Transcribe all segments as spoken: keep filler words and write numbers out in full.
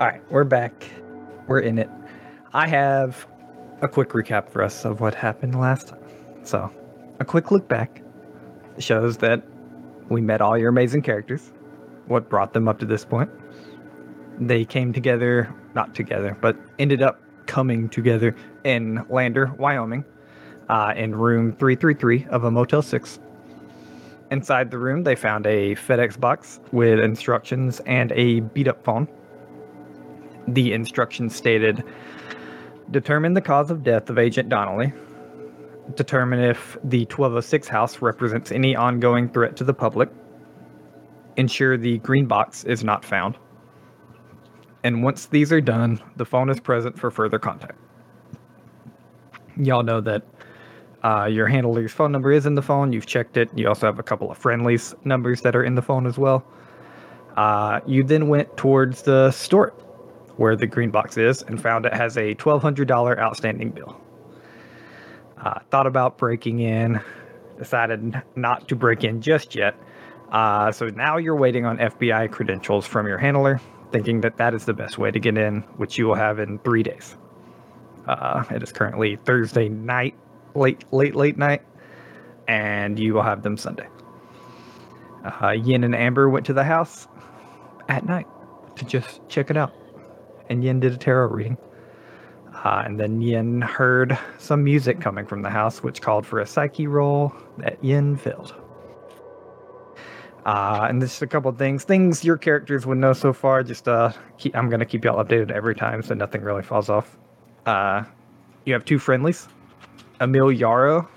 All right, we're back. We're in it. I have a quick recap for us of what happened last time. So, a quick look back shows that we met all your amazing characters, what brought them up to this point. They came together, not together, but ended up coming together in Lander, Wyoming, uh, in room three thirty-three of a Motel six. Inside the room, they found a FedEx box with instructions and a beat-up phone. The instructions stated, determine the cause of death of Agent Donnelly. Determine if the twelve oh six house represents any ongoing threat to the public. Ensure the green box is not found. And once these are done, the phone is present for further contact. Y'all know that uh, your handler's phone number is in the phone. You've checked it. You also have a couple of friendlies numbers that are in the phone as well. Uh, you then went towards the store where the green box is and found it has a twelve hundred dollars outstanding bill. Uh, thought about breaking in, decided not to break in just yet. Uh, so now you're waiting on F B I credentials from your handler, thinking that that is the best way to get in, which you will have in three days. Uh, it is currently Thursday night, late, late, late night, and you will have them Sunday. Uh, Yin and Amber went to the house at night to just check it out, and Yin did a tarot reading. Uh, and then Yin heard some music coming from the house, which called for a psyche roll that Yin filled. Uh, and this is a couple of things. Things your characters would know so far. Just uh, keep, I'm going to keep y'all updated every time so nothing really falls off. Uh, you have two friendlies. Emil Yarrow,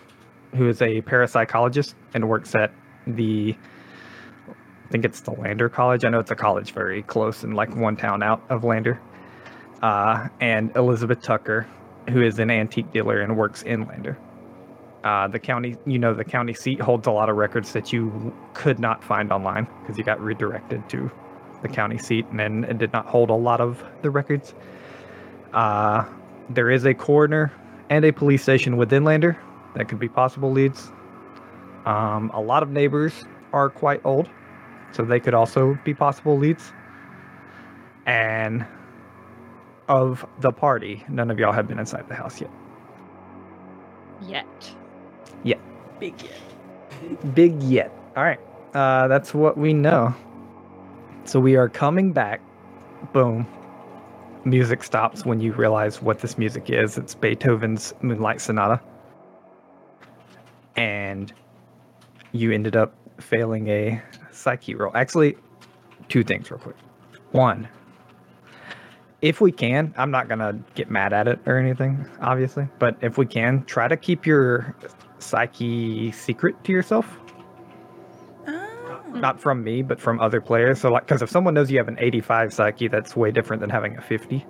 who is a parapsychologist and works at the... I think it's the Lander College. I know it's a college very close and like one town out of Lander. Uh, and Elizabeth Tucker, who is an antique dealer and works in Lander. Uh, the county, you know, the county seat holds a lot of records that you could not find online because you got redirected to the county seat and then it did not hold a lot of the records. Uh, there is a coroner and a police station within Lander that could be possible leads. Um, a lot of neighbors are quite old, so they could also be possible leads. And of the party, none of y'all have been inside the house yet. Yet. Yeah. Big yet. Big yet. All right. Uh, that's what we know. So we are coming back. Boom. Music stops when you realize what this music is. It's Beethoven's Moonlight Sonata. And you ended up failing a psyche roll. Actually, two things real quick. One, if we can, I'm not going to get mad at it or anything, obviously. But if we can, try to keep your psyche secret to yourself. Oh. Not from me, but from other players. So, like, because if someone knows you have an eighty-five psyche, that's way different than having a fifty.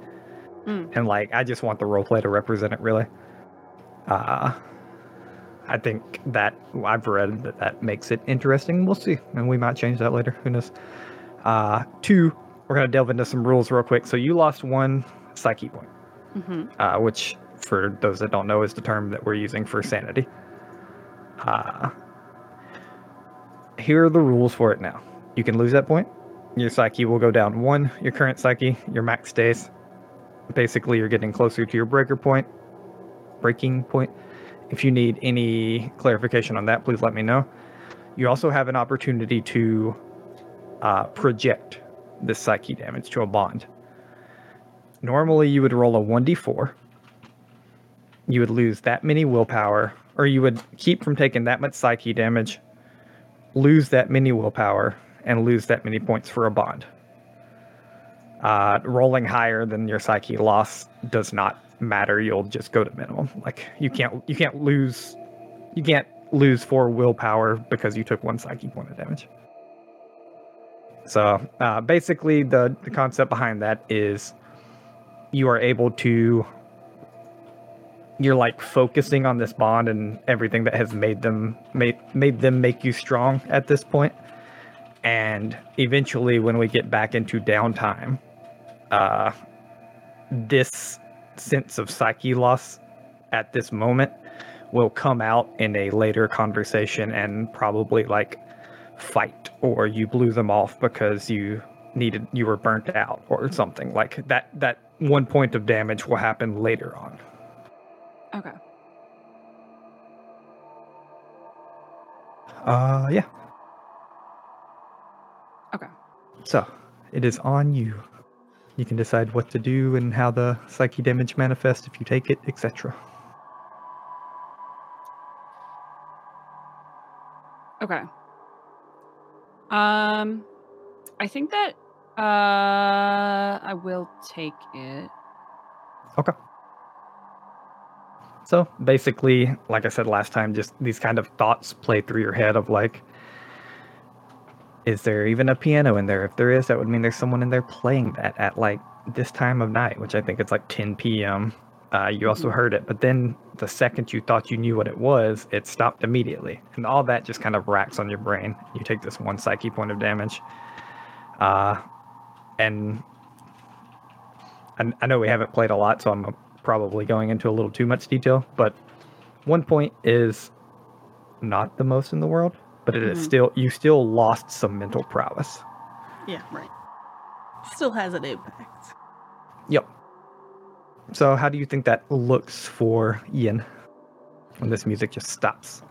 Mm. And, like, I just want the roleplay to represent it, really. Uh, I think that I've read that that makes it interesting. We'll see. And we might change that later. Who knows? Uh, two... We're going to delve into some rules real quick. So you lost one psyche point, mm-hmm. uh, which for those that don't know is the term that we're using for sanity. Uh, here are the rules for it now. You can lose that point. Your psyche will go down one, your current psyche, your max stays. Basically, you're getting closer to your breaker point, breaking point. If you need any clarification on that, please let me know. You also have an opportunity to uh, project the psyche damage to a bond. Normally you would roll a one d four. You would lose that many willpower, or you would keep from taking that much psyche damage, lose that many willpower, and lose that many points for a bond. Uh, rolling higher than your psyche loss does not matter. You'll just go to minimum. Like you can't you can't lose you can't lose four willpower because you took one psyche point of damage. So uh, basically the, the concept behind that is you are able to, you're like focusing on this bond and everything that has made them made, made them make you strong at this point. And eventually when we get back into downtime, uh, this sense of psyche loss at this moment will come out in a later conversation and probably like fight, or you blew them off because you needed, you were burnt out or something like that. That one point of damage will happen later on. Okay. Uh, yeah. Okay. So, it is on you. You can decide what to do and how the psyche damage manifests if you take it, et cetera. Okay. Um, I think that uh, I will take it. Okay. So basically, like I said last time, just these kind of thoughts play through your head of like, is there even a piano in there? If there is, that would mean there's someone in there playing that at like this time of night, which I think it's like ten p.m. Uh, you also heard it, but then the second you thought you knew what it was, it stopped immediately. And all that just kind of racks on your brain. You take this one psyche point of damage. Uh, and I, I know we haven't played a lot, so I'm probably going into a little too much detail, but one point is not the most in the world, but it mm-hmm. is still, you still lost some mental prowess. Yeah, right. Still has an impact. Yep. So how do you think that looks for Ian when this music just stops?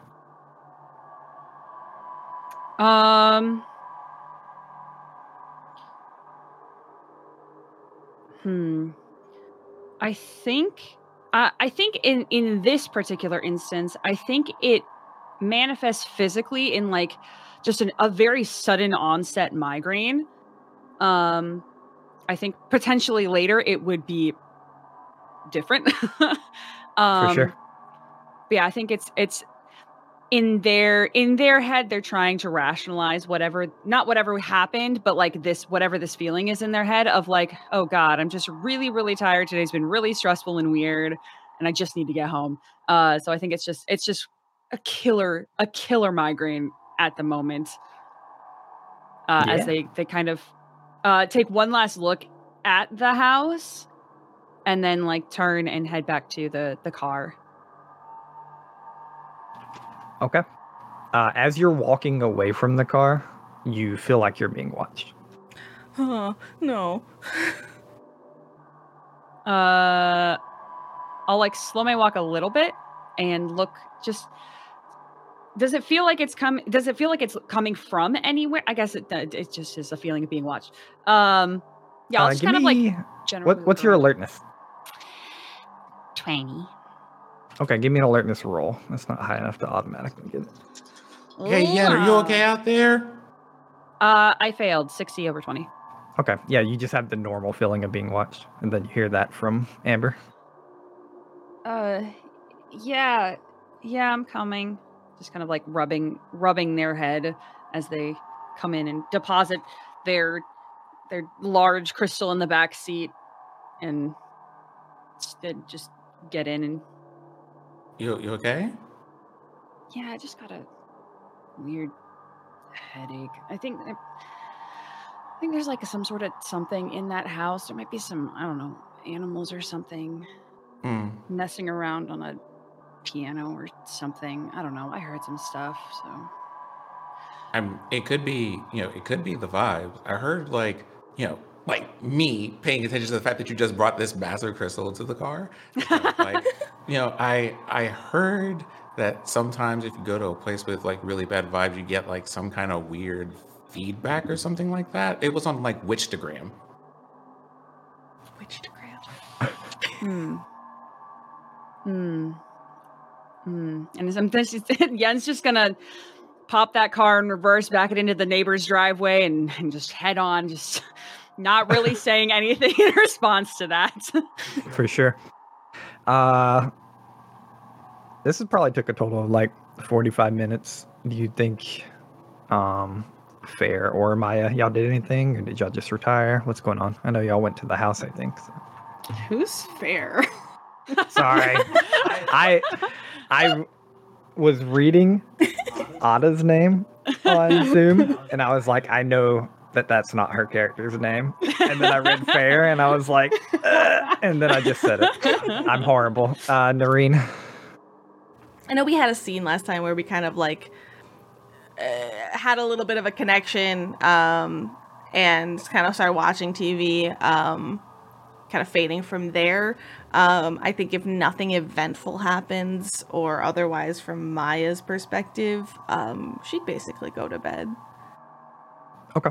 Um. Hmm. I think, uh, I think in, in this particular instance, I think it manifests physically in like just an, a very sudden onset migraine. Um, I think potentially later it would be different. um, For sure. Yeah, I think it's it's in their in their head. They're trying to rationalize whatever, not whatever happened, but like this, whatever this feeling is in their head of like, oh God, I'm just really, really tired. Today's been really stressful and weird, and I just need to get home. Uh, so I think it's just it's just a killer a killer migraine at the moment. Uh, yeah. As they they kind of uh, take one last look at the house. And then, like, turn and head back to the, the car. Okay. Uh, as you're walking away from the car, you feel like you're being watched. Oh, no. uh, I'll, like, slow my walk a little bit and look just... Does it feel like it's coming... Does it feel like it's coming from anywhere? I guess it, it just is a feeling of being watched. Um, yeah, I'll uh, just kind me... of, like... What, what's your alertness? twenty. Okay, give me an alertness roll. That's not high enough to automatically get it. Okay, yeah. Yen, are you okay out there? Uh, I failed. sixty over twenty. Okay, yeah, you just have the normal feeling of being watched. And then you hear that from Amber. Uh, yeah. Yeah, I'm coming. Just kind of like rubbing, rubbing their head as they come in and deposit their... their large crystal in the back seat, and just get in and... You you okay? Yeah, I just got a weird headache. I think I think there's like some sort of something in that house. There might be some, I don't know, animals or something mm. messing around on a piano or something. I don't know. I heard some stuff, so... I'm, it could be, you know, it could be the vibes. I heard like... You know, like me paying attention to the fact that you just brought this massive crystal into the car. So, like, you know, I I heard that sometimes if you go to a place with like really bad vibes, you get like some kind of weird feedback or something like that. It was on like Witchtagram. Witchtagram. Hmm. Hmm. Hmm. And sometimes Yen's just gonna pop that car in reverse, back it into the neighbor's driveway, and, and just head on, just not really saying anything in response to that. For sure. Uh, this has probably took a total of like forty-five minutes. Do you think um, Fair or Maya, y'all did anything? Or did y'all just retire? What's going on? I know y'all went to the house, I think. So. Who's Fair? Sorry. I, I was reading... Ada's name on Zoom, and I was like, I know that that's not her character's name. And then I read Fair, and I was like, ugh, and then I just said it. I'm horrible. Uh, Noreen. I know we had a scene last time where we kind of like uh, had a little bit of a connection, um, and kind of started watching T V, um, kind of fading from there. Um, I think if nothing eventful happens or otherwise from Maya's perspective, um, she'd basically go to bed. Okay.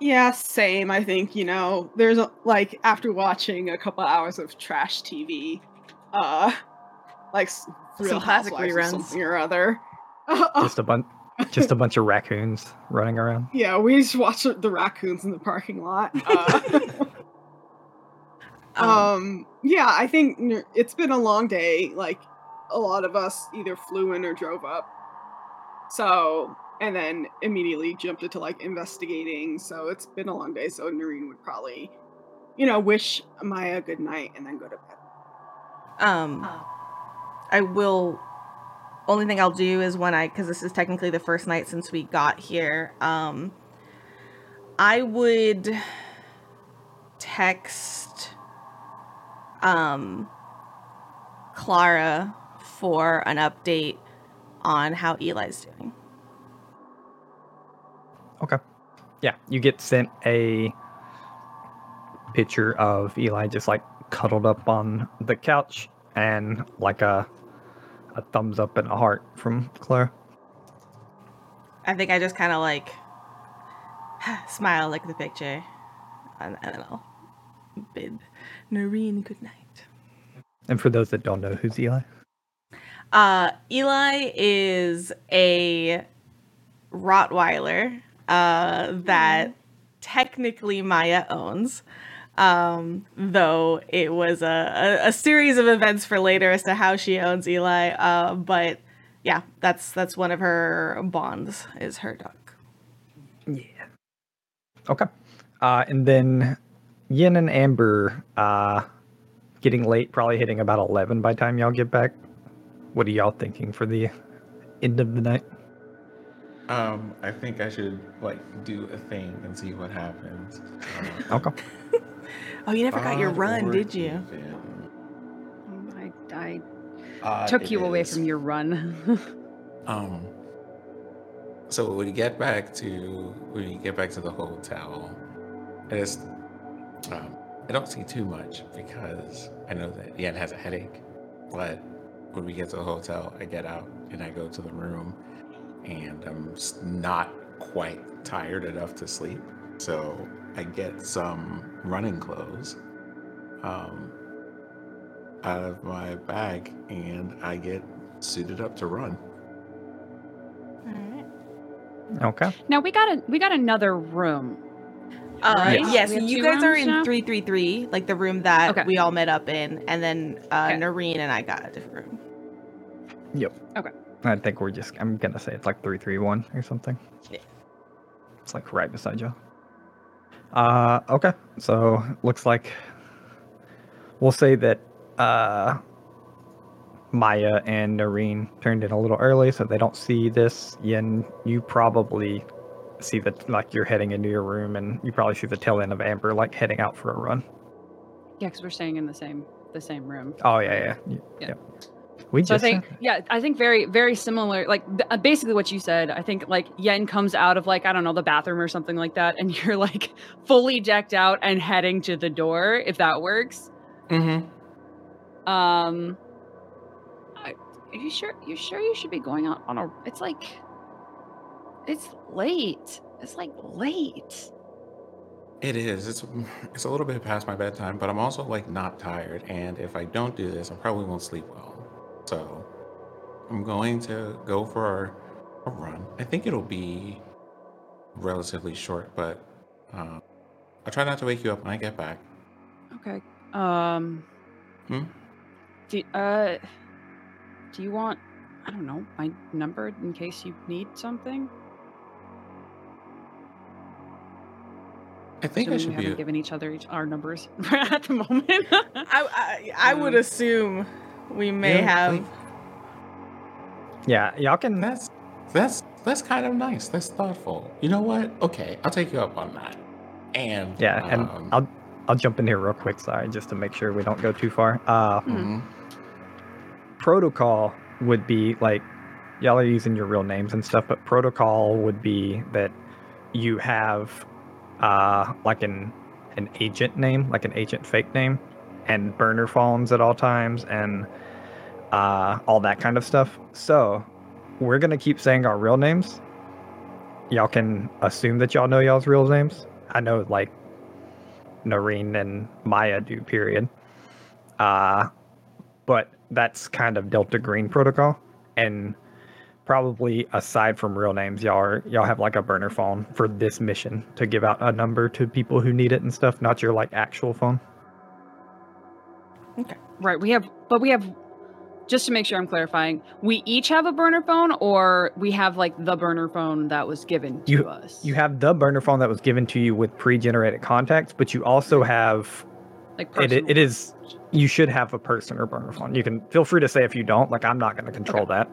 Yeah, same. I think, you know, there's a, like, after watching a couple hours of trash T V, uh, like Real Classic reruns, something or other. Just a bunch, just a bunch of raccoons running around. Yeah, we just watched the raccoons in the parking lot. Uh, um, um, yeah, I think it's been a long day. Like, a lot of us either flew in or drove up. So. And then immediately jumped into, like, investigating. So it's been a long day. So Noreen would probably, you know, wish Maya good night and then go to bed. Um, I will... Only thing I'll do is when I... Because this is technically the first night since we got here. Um, I would text um, Clara for an update on how Eli's doing. Okay. Yeah, you get sent a picture of Eli just, like, cuddled up on the couch and, like, a a thumbs up and a heart from Claire. I think I just kind of, like, smile like the picture. And, and then I'll bid Noreen good night. And for those that don't know, who's Eli? Uh, Eli is a Rottweiler. Uh, that technically Maya owns, um, though it was a, a, a series of events for later as to how she owns Eli. Uh, but yeah, that's that's one of her bonds is her dog. Yeah. Okay. Uh, and then Yin and Amber, uh, getting late, probably hitting about eleven by the time y'all get back. What are y'all thinking for the end of the night? Um, I think I should, like, do a thing and see what happens. Uh, okay. Oh, you never got your run, did you? I, I uh, took you is. away from your run. um. So we get back to we get back to the hotel. I just um, I don't see too much because I know that Ian has a headache. But when we get to the hotel, I get out and I go to the room. And I'm not quite tired enough to sleep. So I get some running clothes um, out of my bag and I get suited up to run. All right. Okay. Now we got a we got another room. Uh, right? Yes, yeah, so you guys are in now? three three three, like the room that okay. we all met up in. And then uh, okay. Noreen and I got a different room. Yep. Okay. I think we're just, I'm going to say it's like three three one or something. Yeah. It's like right beside y'all. Uh, okay. So, looks like we'll say that uh, Maya and Noreen turned in a little early, so they don't see this. Yin, you probably see that, like, you're heading into your room, and you probably see the tail end of Amber, like, heading out for a run. Yeah, because we're staying in the same the same room. Oh, yeah, yeah. Yeah. yeah. We so just I think, yeah, I think very, very similar, like th- basically what you said. I think like Yen comes out of like, I don't know, the bathroom or something like that. And you're like fully decked out and heading to the door, if that works. Mm-hmm. Um, are you sure, you sure you should be going out on a, it's like, it's late. It's like late. It is. It's it's a little bit past my bedtime, but I'm also like not tired. And if I don't do this, I probably won't sleep well. So I'm going to go for a run. I think it'll be relatively short, but uh, I'll try not to wake you up when I get back. Okay. Um. Hmm? Do, uh, do you want, I don't know, my number in case you need something? I think Assuming I should we haven't be... haven't given each other each, our numbers at the moment. I, I, I um, would assume... We may yeah, have. Like, yeah, y'all can. That's that's that's kind of nice. That's thoughtful. You know what? Okay, I'll take you up on that. And yeah, um, and I'll I'll jump in here real quick, sorry, just to make sure we don't go too far. Uh, mm-hmm. Protocol would be like y'all are using your real names and stuff, but protocol would be that you have uh, like an an agent name, like an agent fake name, and burner phones at all times, and uh, all that kind of stuff. So we're going to keep saying our real names. Y'all can assume that y'all know y'all's real names. I know, like, Noreen and Maya do, period. Uh, but that's kind of Delta Green protocol. And probably aside from real names, y'all are, y'all have like a burner phone for this mission to give out a number to people who need it and stuff, not your like actual phone. Okay. Right. We have, but we have, just to make sure I'm clarifying, we each have a burner phone, or we have like the burner phone that was given to you, us? You have the burner phone that was given to you with pre-generated contacts, but you also have, like, it, it is, you should have a person or burner phone. You can feel free to say if you don't, like, I'm not going to control okay. that.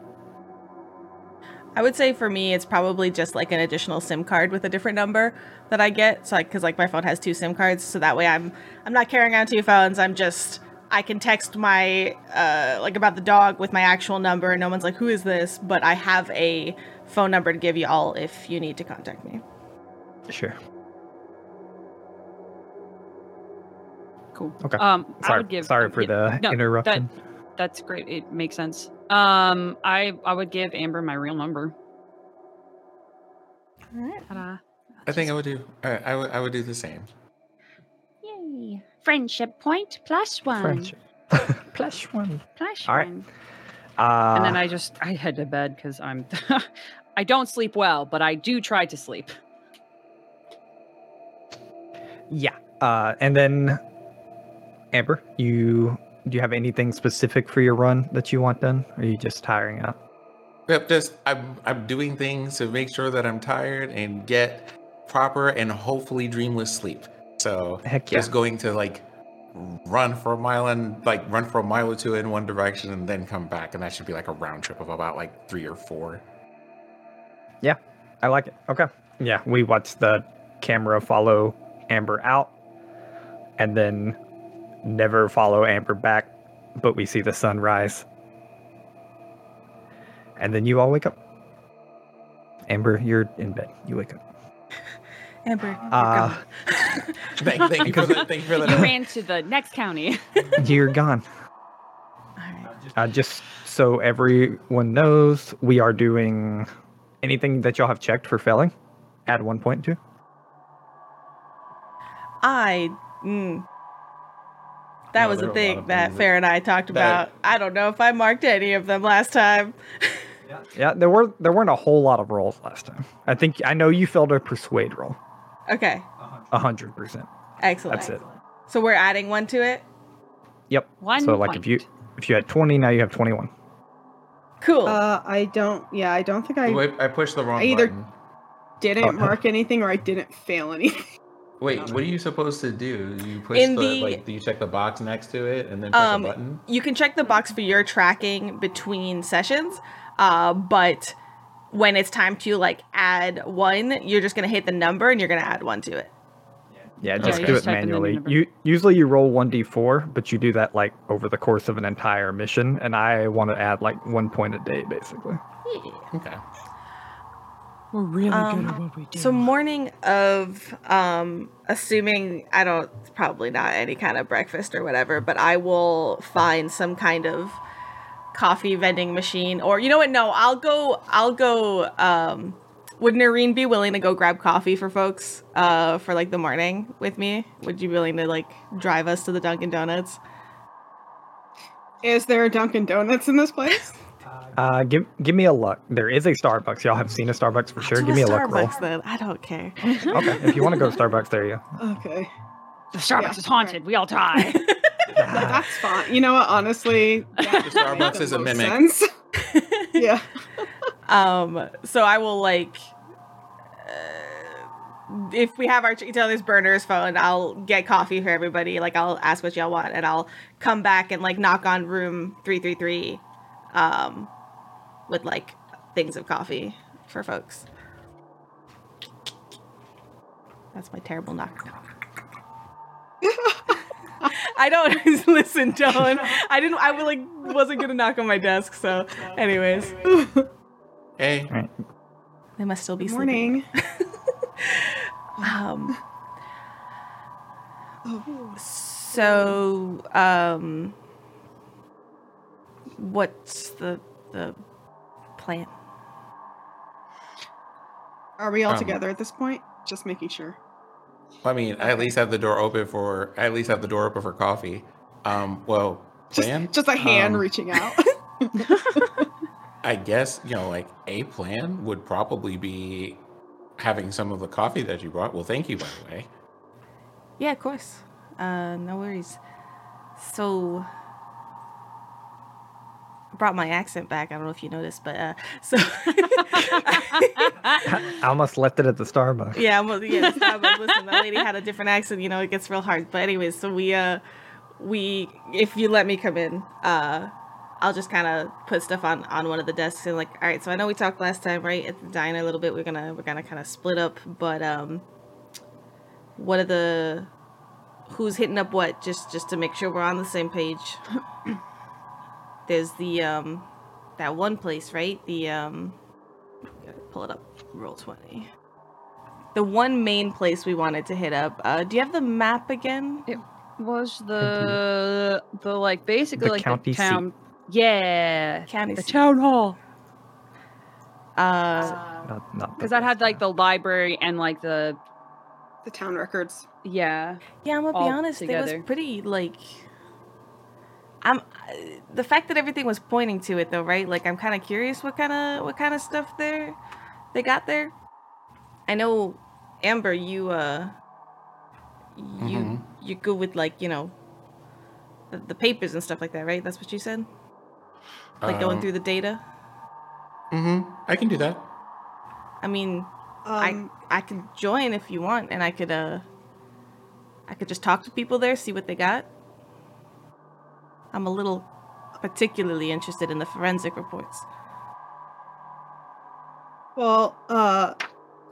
I would say for me, it's probably just like an additional SIM card with a different number that I get. So like, cause like my phone has two SIM cards. So that way I'm, I'm not carrying on two phones. I'm just, I can text my, uh, like about the dog with my actual number and no one's like, who is this? But I have a phone number to give you all if you need to contact me. Sure. Cool. Okay. Um, sorry, I would give, sorry for give, the no, interruption. That, that's great. It makes sense. Um, I, I would give Amber my real number. All right. Ta-da. I think I would do, uh, I would, I would do the same. Yay. Friendship point plus one. Friendship. plus one. Plus All one. Right. Uh, and then I just, I head to bed because I'm, I don't sleep well, but I do try to sleep. Yeah. Uh, and then Amber, you, do you have anything specific for your run that you want done? Or are you just tiring out? Yep, just I'm I'm doing things to make sure that I'm tired and get proper and hopefully dreamless sleep. So Heck yeah. just going to like run for a mile and like run for a mile or two in one direction and then come back, and that should be like a round trip of about like three or four. Yeah, I like it. Okay. Yeah, we watch the camera follow Amber out and then never follow Amber back, but we see the sunrise. And then you all wake up. Amber, you're in bed. You wake up. Amber, Amber uh, thank, thank you for that. Thank you for that. You ran to the next county. You're gone. All right. Uh, just so everyone knows, we are doing anything that y'all have checked for failing. Add one point to. I... Mm. That no, was a thing that Farrah and I talked about. I don't know if I marked any of them last time. yeah. yeah, there were there weren't a whole lot of rolls last time. I think I know you failed a persuade roll. Okay. A hundred percent. Excellent. That's it. So we're adding one to it? Yep. One. So like point. if you if you had twenty, now you have twenty one. Cool. Uh, I don't yeah, I don't think I Wait, I pushed the wrong I either button. didn't oh. mark anything or I didn't fail anything. Wait, what are you supposed to do? You push the, the like, do you check the box next to it and then push um, a button? You can check the box for your tracking between sessions, uh, but when it's time to like add one, you're just gonna hit the number and you're gonna add one to it. Yeah, just okay. do it manually. You usually you roll one d four, but you do that like over the course of an entire mission, and I want to add like one point a day, basically. Yeah. Okay. We're really um, good at what we do. So morning of, um, assuming I don't, probably not any kind of breakfast or whatever, but I will find some kind of coffee vending machine or, you know what, no, I'll go, I'll go, um, would Noreen be willing to go grab coffee for folks, uh, for like the morning with me? Would you be willing to like drive us to the Dunkin' Donuts? Is there a Dunkin' Donuts in this place? Uh, give give me a luck. There is a Starbucks. Y'all have seen a Starbucks for sure. Give me a luck roll. Starbucks, then. I don't care. Okay, if you want to go to Starbucks, there you go. Okay. The Starbucks yeah, is haunted. Right. We all die. That's fine. You know what? Honestly, that the Starbucks is a mimic. Sense. yeah. Um. So I will like, uh, if we have our each other's burners phone, I'll get coffee for everybody. Like I'll ask what y'all want, and I'll come back and like knock on room three three three. Um, with like things of coffee for folks. That's my terrible knock. I don't listen, John. I didn't. I like wasn't gonna knock on my desk. So, anyways. Hey. They must still be sleeping. Morning. um. Oh. So, um, what's the the plan? Are we all um, together at this point? Just making sure. I mean, I at least have the door open for. I at least have the door open for coffee. Um, well, plan. Just, just a hand um, reaching out. I guess, you know, like a plan would probably be having some of the coffee that you brought. Well, thank you, by the way. Yeah, of course. Uh, no worries. So, I brought my accent back. I don't know if you noticed, but uh, so I almost left it at the Starbucks. Yeah, almost, yeah. The Starbucks. Listen, that lady had a different accent. You know, it gets real hard. But anyways, so we uh, we if you let me come in, uh, I'll just kind of put stuff on, on one of the desks and like, all right. So I know we talked last time, right, at the diner a little bit. We're gonna we're gonna kind of split up, but um, what are the who's hitting up what? Just just to make sure we're on the same page. There's the um, that one place, right? The um, gotta pull it up. Roll twenty. The one main place we wanted to hit up. Uh, do you have the map again? It was the the like basically the like county the town. Seat. Yeah, county the seat. Town hall. Uh, because that had like the library and like the the town records. Yeah. Yeah, I'm gonna be honest. Together. It was pretty like. I'm, the fact that everything was pointing to it, though, right? Like, I'm kind of curious what kind of what kind of stuff there they got there. I know, Amber, you uh, you mm-hmm. you're good with like you know, the, the papers and stuff like that, right? That's what you said. Like um, going through the data. Mm-hmm. I can do that. I mean, um, I I can join if you want, and I could uh, I could just talk to people there, see what they got. I'm a little particularly interested in the forensic reports. Well, uh,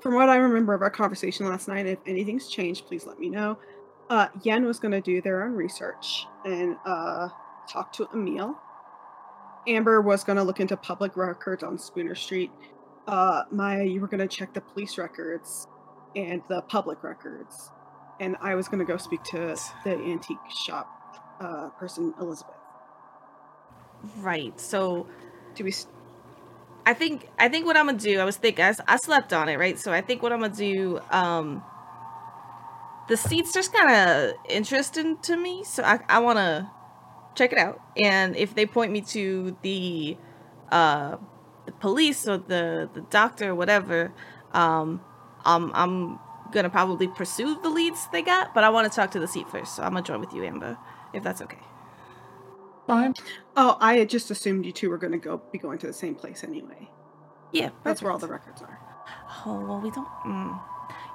from what I remember of our conversation last night, if anything's changed, please let me know. Uh, Yen was going to do their own research and uh, talk to Emil. Amber was going to look into public records on Spooner Street. Uh, Maya, you were going to check the police records and the public records. And I was going to go speak to the antique shop. Uh, person Elizabeth. Right. So, do we? St- I think. I think what I'm gonna do. I was thinking. I, I slept on it. Right. So I think what I'm gonna do. Um, the seat's just kind of interesting to me. So I, I want to check it out. And if they point me to the, uh, the police or the the doctor or whatever, um, I'm I'm gonna probably pursue the leads they got. But I want to talk to the seat first. So I'm gonna join with you, Amber. If that's okay. Fine. Oh, I had just assumed you two were going to go be going to the same place anyway. Yeah, perfect. That's where all the records are. Oh, well, we don't... Mm.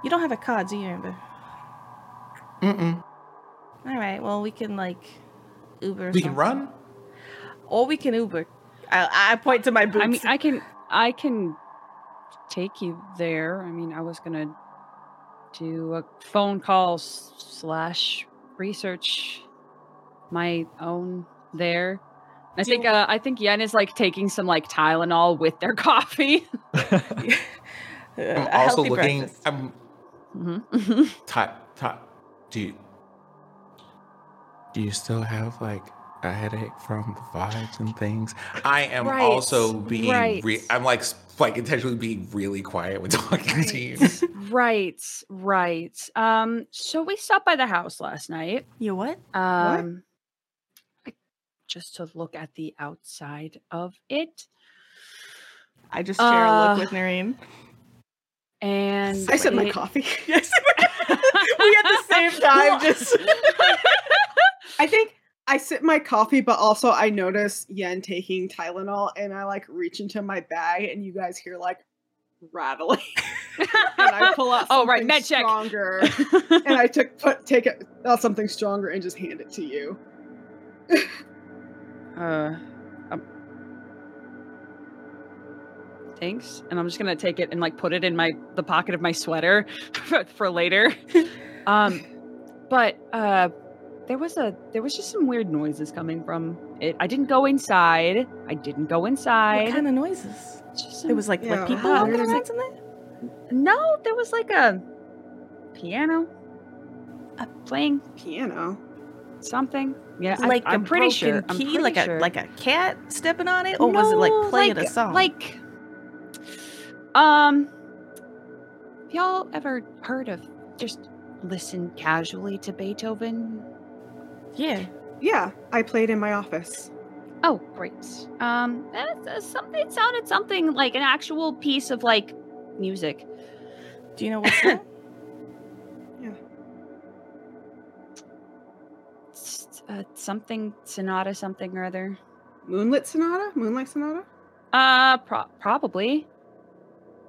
You don't have a card, do you, Amber? Mm-mm. All right, well, we can, like, Uber or We something. Can run? Or we can Uber. I, I point to my boots. I mean, I can, I can take you there. I mean, I was going to do a phone call slash research... my own there. I do think uh, I think Yen is like taking some like Tylenol with their coffee. uh, I'm also looking. Breakfast. I'm. Mm-hmm. Tot tot. Do you, do you still have like a headache from the vibes and things? I am right, also being. Right. Re- I'm like like intentionally being really quiet when talking right. to you. Right, right. Um. So we stopped by the house last night. You what? Um. What? Just to look at the outside of it. I just share uh, a look with Noreen. And I said my coffee. We at the same time just I think I sip my coffee, but also I notice Yen taking Tylenol and I like reach into my bag and you guys hear like rattling. And I pull out something oh, right. Med stronger. And I took put take it out something stronger and just hand it to you. Uh, um, thanks. And I'm just gonna take it and like put it in my the pocket of my sweater for, for later. um, but uh, there was a there was just some weird noises coming from it. I didn't go inside. I didn't go inside. What kind of noises? Just some, it was like yeah, like people walking around in there. No, there was like a piano. a playing piano. Something. Yeah, like I, I'm a pretty sure. Key, I'm pretty like sure. a like a cat stepping on it, or no, was it like playing like, a song? Like, um, have y'all ever heard of just listen casually to Beethoven? Yeah, yeah. I played in my office. Oh, great. Um, something it sounded something like an actual piece of like music. Do you know what's that? Uh, something sonata, something or other. Moonlit Sonata? Moonlight Sonata? Uh, pro- probably.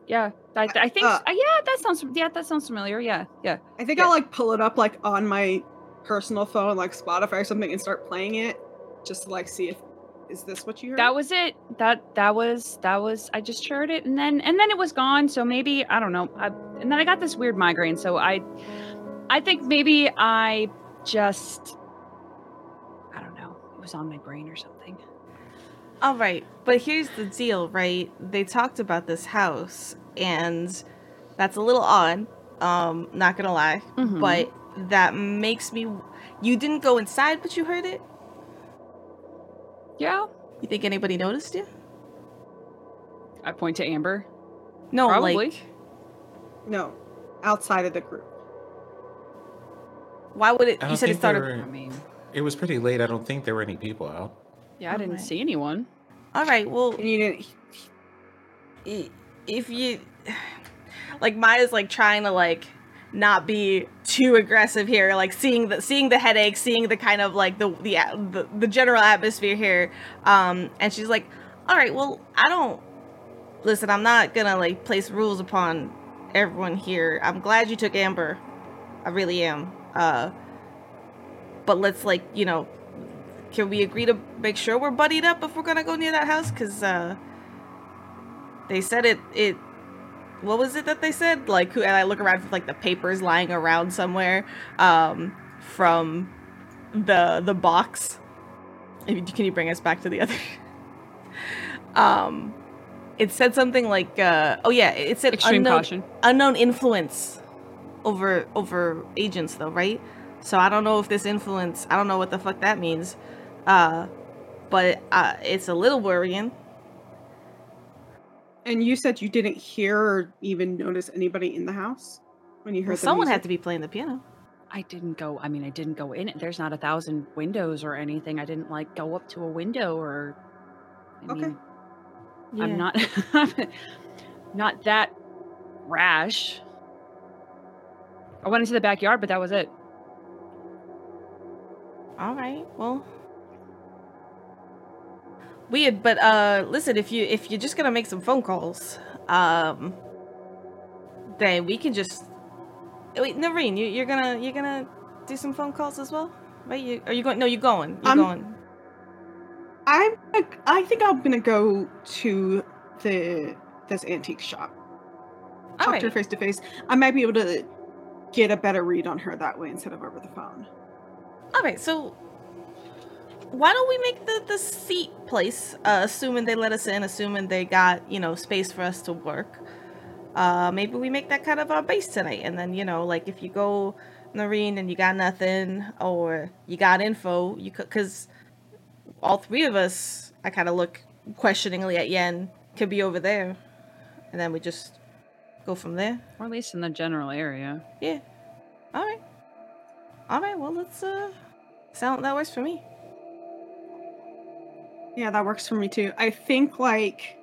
Yeah, I, I think. Uh, uh, yeah, that sounds. Yeah, that sounds familiar. Yeah, yeah. I think yeah. I'll like pull it up like on my personal phone, like Spotify or something, and start playing it just to like see if is this what you heard. That was it. That that was that was. I just heard it, and then and then it was gone. So maybe I don't know. I, and then I got this weird migraine. So I, I think maybe I just. On my brain or something. All right, but here's the deal, right? They talked about this house, and that's a little odd, um, not gonna lie, mm-hmm. but that makes me... You didn't go inside, but you heard it? Yeah. You think anybody noticed you? I point to Amber. No, Probably. like... No, outside of the group. Why would it... You said it started... Were... I mean... It was pretty late. I don't think there were any people out. Yeah, I didn't right. see anyone. All right, well... And you didn't... If you... Like, Maya's, like, trying to, like, not be too aggressive here. Like, seeing the seeing the headache, seeing the kind of, like, the the the, the general atmosphere here. Um, and she's like, all right, well, I don't... Listen, I'm not gonna, like, place rules upon everyone here. I'm glad you took Amber. I really am. Uh... But let's, like, you know, can we agree to make sure we're buddied up if we're going to go near that house? Because uh, they said it, it, what was it that they said? Like, who? And I look around for, like, the papers lying around somewhere um, from the the box. Can you bring us back to the other? um, it said something like, uh, oh, yeah, it said Extreme unknown, caution. unknown influence over over agents, though, right? So I don't know if this influence, I don't know what the fuck that means. Uh, but uh, it's a little worrying. And you said you didn't hear or even notice anybody in the house when you heard well, the someone music? Had to be playing the piano. I didn't go, I mean, I didn't go in it. There's not a thousand windows or anything. I didn't like go up to a window or, I okay. mean, yeah. I'm not, not that rash. I went into the backyard, but that was it. All right. Well, weird, but uh, listen. If you if you're just gonna make some phone calls, um, then we can just wait. Noreen, you, you're gonna you're gonna do some phone calls as well, right? You, are you going? No, you're going. You're um, going. I'm. I think I'm gonna go to the this antique shop. Talk All right. to her face to face. I might be able to get a better read on her that way instead of over the phone. All right, so why don't we make the, the seat place, uh, assuming they let us in, assuming they got, you know, space for us to work. Uh, maybe we make that kind of our base tonight. And then, you know, like if you go, Noreen, and you got nothing or you got info, you could, because all three of us, I kind of look questioningly at Yen, could be over there. And then we just go from there. Or at least in the general area. Yeah. All right. All right, well, let's, uh, sound, that works for me. Yeah, that works for me, too. I think, like,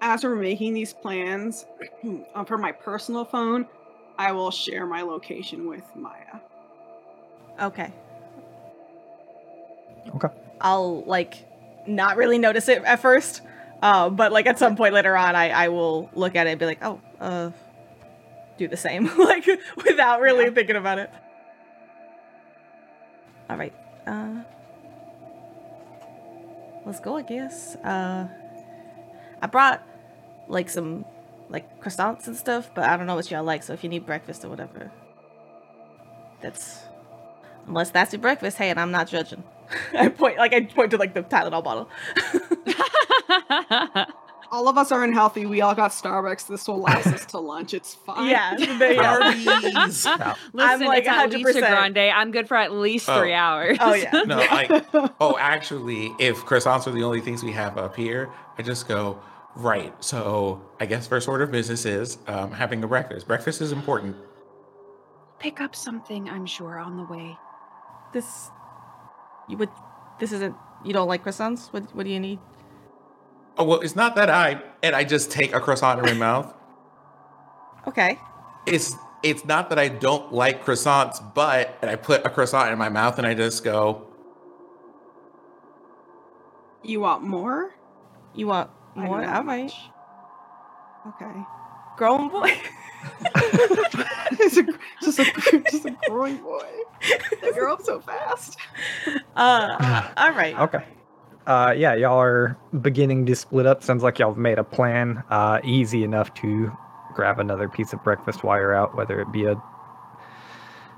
as we're making these plans um, for my personal phone, I will share my location with Maya. Okay. Okay. I'll, like, not really notice it at first, uh, but, like, at some point later on, I, I will look at it and be like, oh, uh, do the same, like, without really yeah. thinking about it. All right, uh, let's go, I guess. Uh, I brought, like, some, like, croissants and stuff, but I don't know what y'all like, so if you need breakfast or whatever, that's, unless that's your breakfast, hey, and I'm not judging. I point, like, I point to, like, the Tylenol bottle. All all of us are unhealthy. We all got Starbucks. This will last us to lunch. It's fine. Yeah, they are. Listen, I'm like it's one hundred percent Alicia Grande. I'm good for at least oh. three hours. Oh yeah. No, I. Oh, actually, if croissants are the only things we have up here, I just go. Right. So I guess first order of business is um, having a breakfast. Breakfast is important. Pick up something, I'm sure, on the way. This, you would, this isn't, you don't like croissants? What, what do you need? Oh, well, it's not that I, and I just take a croissant in my mouth. Okay. It's, it's not that I don't like croissants, but, and I put a croissant in my mouth and I just go. You want more? You want More, I might. Okay. Grown boy. It's a, just, a, just a growing boy. They grow up so fast. Uh, all right. Okay. Uh, yeah, y'all are beginning to split up. Sounds like y'all have made a plan. Uh, easy enough to grab another piece of breakfast while you're out, whether it be a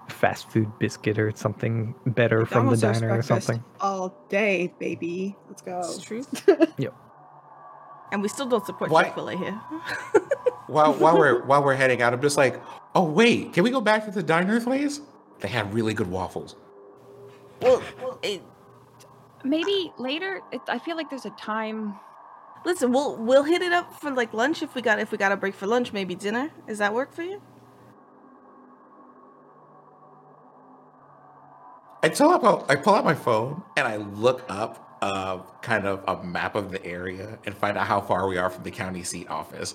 fast food biscuit or something better from the diner or something. All day, baby. Let's go. It's true. Yep. And we still don't support Chick-fil-A here. while while we're while we're heading out, I'm just like, oh wait, can we go back to the diner place? They had really good waffles. Well, well it, maybe later. It, I feel like there's a time. Listen, we'll we'll hit it up for like lunch if we got if we got a break for lunch, maybe dinner. Does that work for you? I pull out I pull out my phone and I look up. Uh, kind of a map of the area and find out how far we are from the county seat office.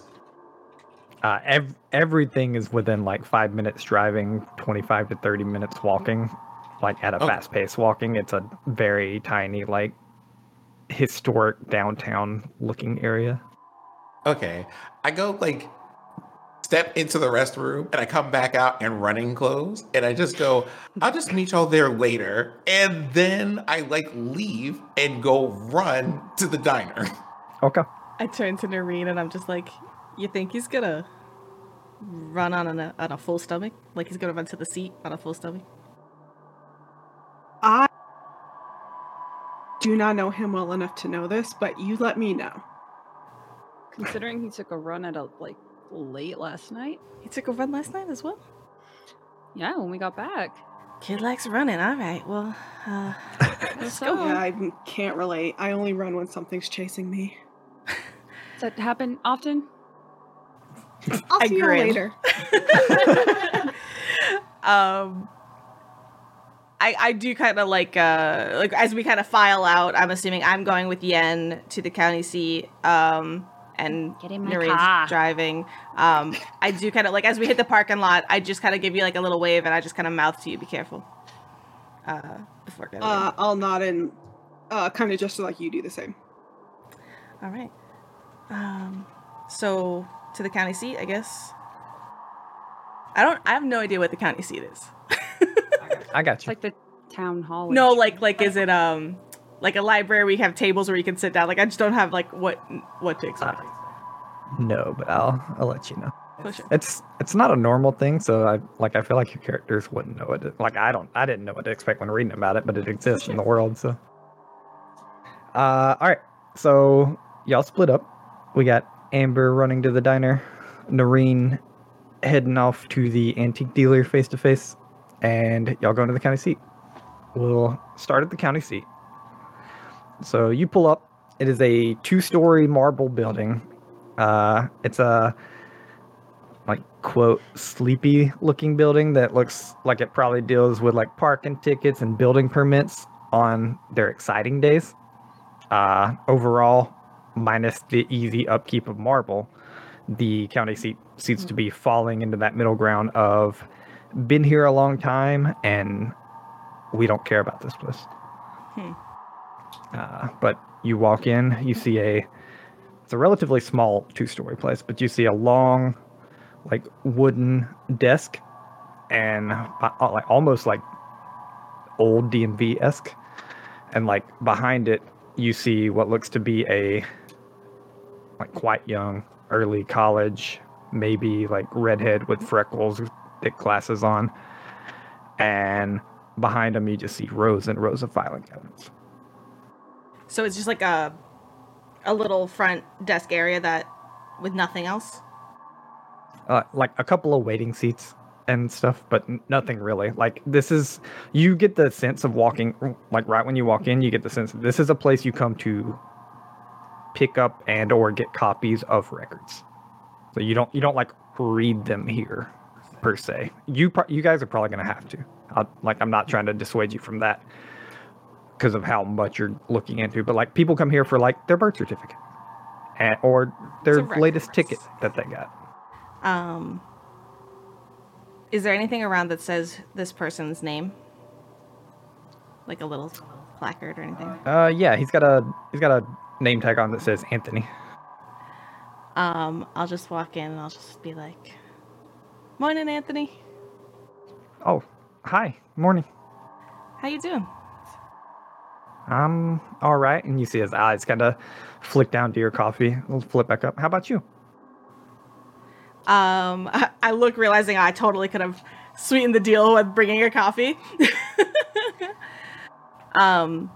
Uh, ev- everything is within like five minutes driving, twenty-five to thirty minutes walking, like at a oh. fast pace walking. It's a very tiny, like historic downtown looking area. Okay. I go like step into the restroom and I come back out in running clothes and I just go, I'll just meet y'all there later. And then I like leave and go run to the diner. Okay. I turn to Noreen and I'm just like, you think he's gonna run on a, on a full stomach? Like he's gonna run to the seat on a full stomach? I do not know him well enough to know this, but you let me know. Considering he took a run at a like late last night. He took a run last night as well? Yeah, when we got back. Kid likes running. All right, well, uh, let's go. Yeah, I can't relate. I only run when something's chasing me. Does that happen often? I'll I see grin. you later. um, I, I do kind of like, uh, like as we kind of file out, I'm assuming I'm going with Yen to the county seat. Um... And Noreen's driving. Um, I do kind of like as we hit the parking lot. I just kind of give you like a little wave, and I just kind of mouth to you, "Be careful." Uh, before getting. Uh, I'll nod and uh, kind of just like you do the same. All right. Um, so to the county seat, I guess. I don't. I have no idea what the county seat is. I got you. It's like the town hall. No, like like is it um. Like a library, we have tables where you can sit down. Like I just don't have like what what to expect. Uh, no, but I'll I'll let you know. Oh, sure. It's it's not a normal thing, so I like I feel like your characters wouldn't know it. Like I don't I didn't know what to expect when reading about it, but it exists in the world. So, uh, all right. So y'all split up. We got Amber running to the diner, Noreen heading off to the antique dealer face to face, and y'all going to the county seat. We'll start at the county seat. So you pull up. It is a two-story marble building. Uh, it's a, like, quote, sleepy-looking building that looks like it probably deals with, like, parking tickets and building permits on their exciting days. Uh, overall, minus the easy upkeep of marble, the county seat seems to be falling into that middle ground of been here a long time and we don't care about this place. Hmm. Uh, but you walk in, you see a, it's a relatively small two-story place, but you see a long, like, wooden desk and uh, like almost like old D M V-esque. And, like, behind it, you see what looks to be a, like, quite young, early college, maybe, like, redhead with freckles, thick glasses on. And behind him, you just see rows and rows of filing cabinets. So it's just like a a little front desk area that with nothing else? Uh, like a couple of waiting seats and stuff, but nothing really. Like, this is, you get the sense of walking, like right when you walk in, you get the sense that this is a place you come to pick up and or get copies of records. So you don't, you don't like read them here per se. You, pro- you guys are probably going to have to. I, like, I'm not trying to dissuade you from that because of how much you're looking into, but like people come here for like their birth certificate and, or their latest ticket that they got. Um, is there anything around that says this person's name? Like a little placard or anything? Uh, yeah, he's got a he's got a name tag on that says Anthony. Um, I'll just walk in and I'll just be like, "Morning, Anthony." Oh, hi. Morning. How you doing? I'm all right. And you see his eyes kind of flick down to your coffee. We'll flip back up. How about you? Um, I, I look, realizing I totally could have sweetened the deal with bringing a coffee. um,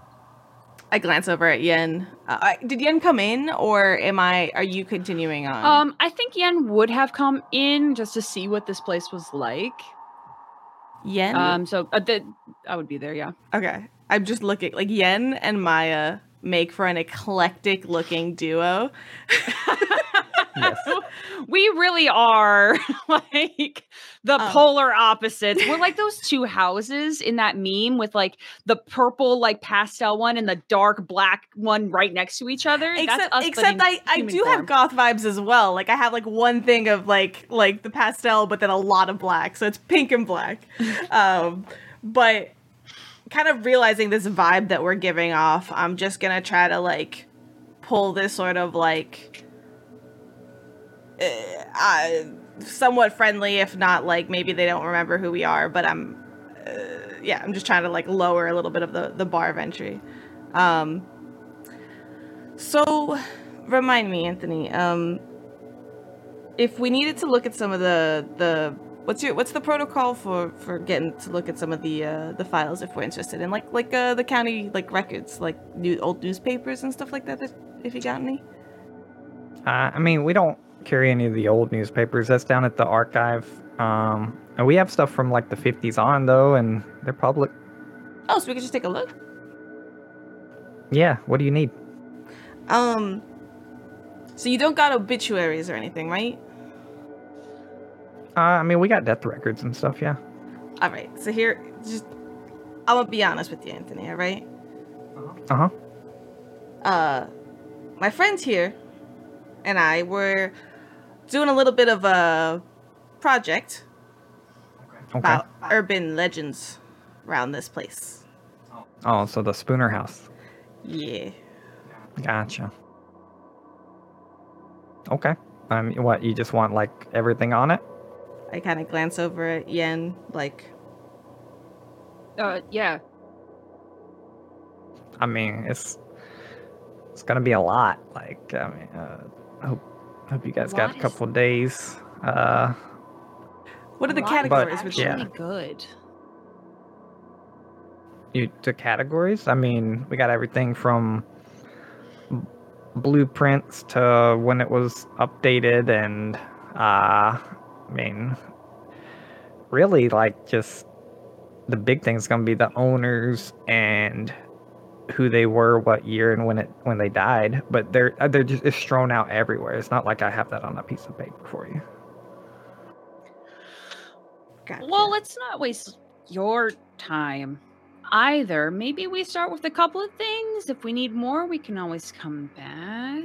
I glance over at Yen. Uh, I, did Yen come in, or am I? Are you continuing on? Um, I think Yen would have come in just to see what this place was like. Yen. Um, so uh, th- I would be there. Yeah. Okay. I'm just looking like Yen and Maya make for an eclectic looking duo. Yes. We really are like the um. polar opposites. We're like those two houses in that meme with like the purple, like pastel one and the dark black one right next to each other. Except, That's us, except I, I do form. have goth vibes as well. Like I have like one thing of like, like the pastel, but then a lot of black. So it's pink and black. um, but kind of realizing this vibe that we're giving off, I'm just going to try to like pull this sort of like, Uh, somewhat friendly, if not like maybe they don't remember who we are, but I'm uh, yeah I'm just trying to like lower a little bit of the, the bar of entry. Um, so remind me, Anthony, um, if we needed to look at some of the the what's your what's the protocol for, for getting to look at some of the uh, the files if we're interested in like like uh, the county like records, like new old newspapers and stuff like that, that if you got any? Uh, I mean, we don't carry any of the old newspapers. That's down at the archive. Um, and we have stuff from like the fifties on though, and they're public. Oh, so we can just take a look? Yeah, what do you need? Um, so you don't got obituaries or anything, right? Uh, I mean, we got death records and stuff, yeah. Alright, so here, just, I'm gonna be honest with you, Anthony, alright? Uh-huh. Uh, my friends here and I were doing a little bit of a project okay. about okay. urban legends around this place. Oh, so the Spooner House. Yeah. Gotcha. Okay. Um, what, you just want, like, everything on it? I kind of glance over at Yen, like... Uh, yeah. I mean, it's... It's gonna be a lot. Like, I mean... Uh, I hope, I hope you guys what got a couple is... days. Uh, what are the categories? Actually, yeah. good. You took categories? I mean, we got everything from blueprints to when it was updated, and uh, I mean, really, like, just the big thing is going to be the owners and who they were, what year, and when it when they died, but they're they're just it's strewn out everywhere. It's not like I have that on a piece of paper for you. Gotcha. Well, let's not waste your time either. Maybe we start with a couple of things. If we need more, we can always come back.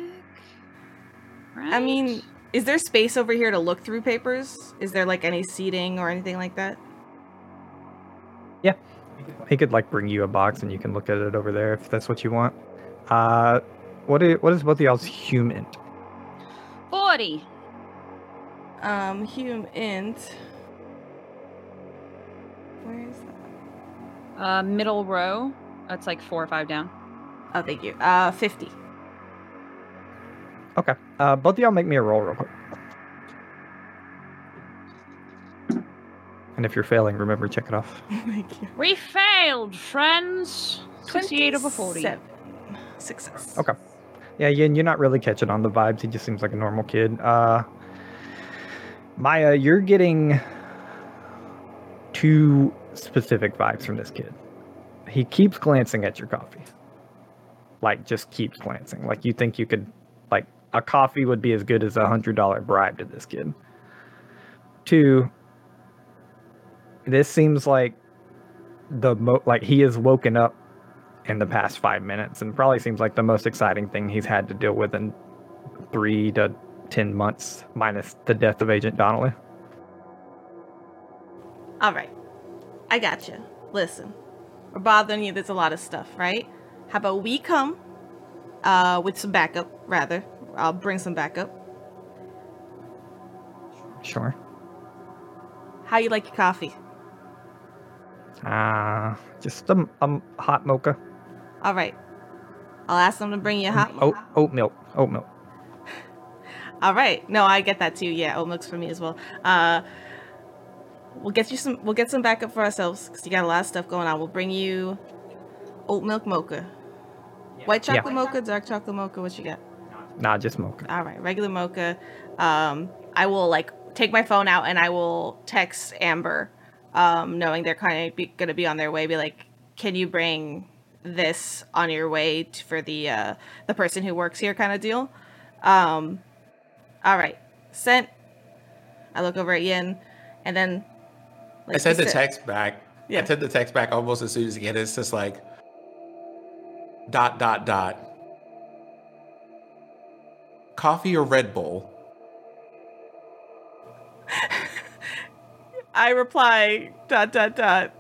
Right? I mean, is there space over here to look through papers? Is there like any seating or anything like that? Yeah. He could like bring you a box and you can look at it over there if that's what you want. Uh, what is what is both of y'all's human? Forty. Um, human. Where is that? Uh, middle row. That's like four or five down. Oh, thank you. Uh, fifty. Okay. Uh, both of y'all make me a roll real quick. And if you're failing, remember, check it off. Thank you. We failed, friends. twenty-eight over forty. Success. Okay. Yeah, Yin, you're not really catching on the vibes. He just seems like a normal kid. Uh, Maya, you're getting two specific vibes from this kid. He keeps glancing at your coffee. Like, just keeps glancing. Like, you think you could, like, a coffee would be as good as a one hundred dollars bribe to this kid. Two, this seems like the mo- like he has woken up in the past five minutes and probably seems like the most exciting thing he's had to deal with in three to ten months, minus the death of Agent Donnelly. All right. I gotcha. Listen, we're bothering you. There's a lot of stuff, right? How about we come uh, with some backup, rather. I'll bring some backup. Sure. How you like your coffee? Uh, just a um, hot mocha. All right. I'll ask them to bring you a hot mocha. Oat, oat milk. Oat milk. All right. No, I get that too. Yeah, oat milk's for me as well. Uh, we'll get you some. We'll get some backup for ourselves because you got a lot of stuff going on. We'll bring you oat milk mocha, yeah. white chocolate yeah. mocha, dark chocolate mocha. What you got? Nah, just mocha. All right, regular mocha. Um, I will like take my phone out and I will text Amber. Um, knowing they're kind of be, gonna be on their way, be like, "Can you bring this on your way to, for the uh, the person who works here?" kind of deal. Um, all right, sent. I look over at Yin, and then like, I sent the text back. Yeah. I sent the text back almost as soon as you get it. It's just like dot dot dot. Coffee or Red Bull? I reply, dot, dot, dot,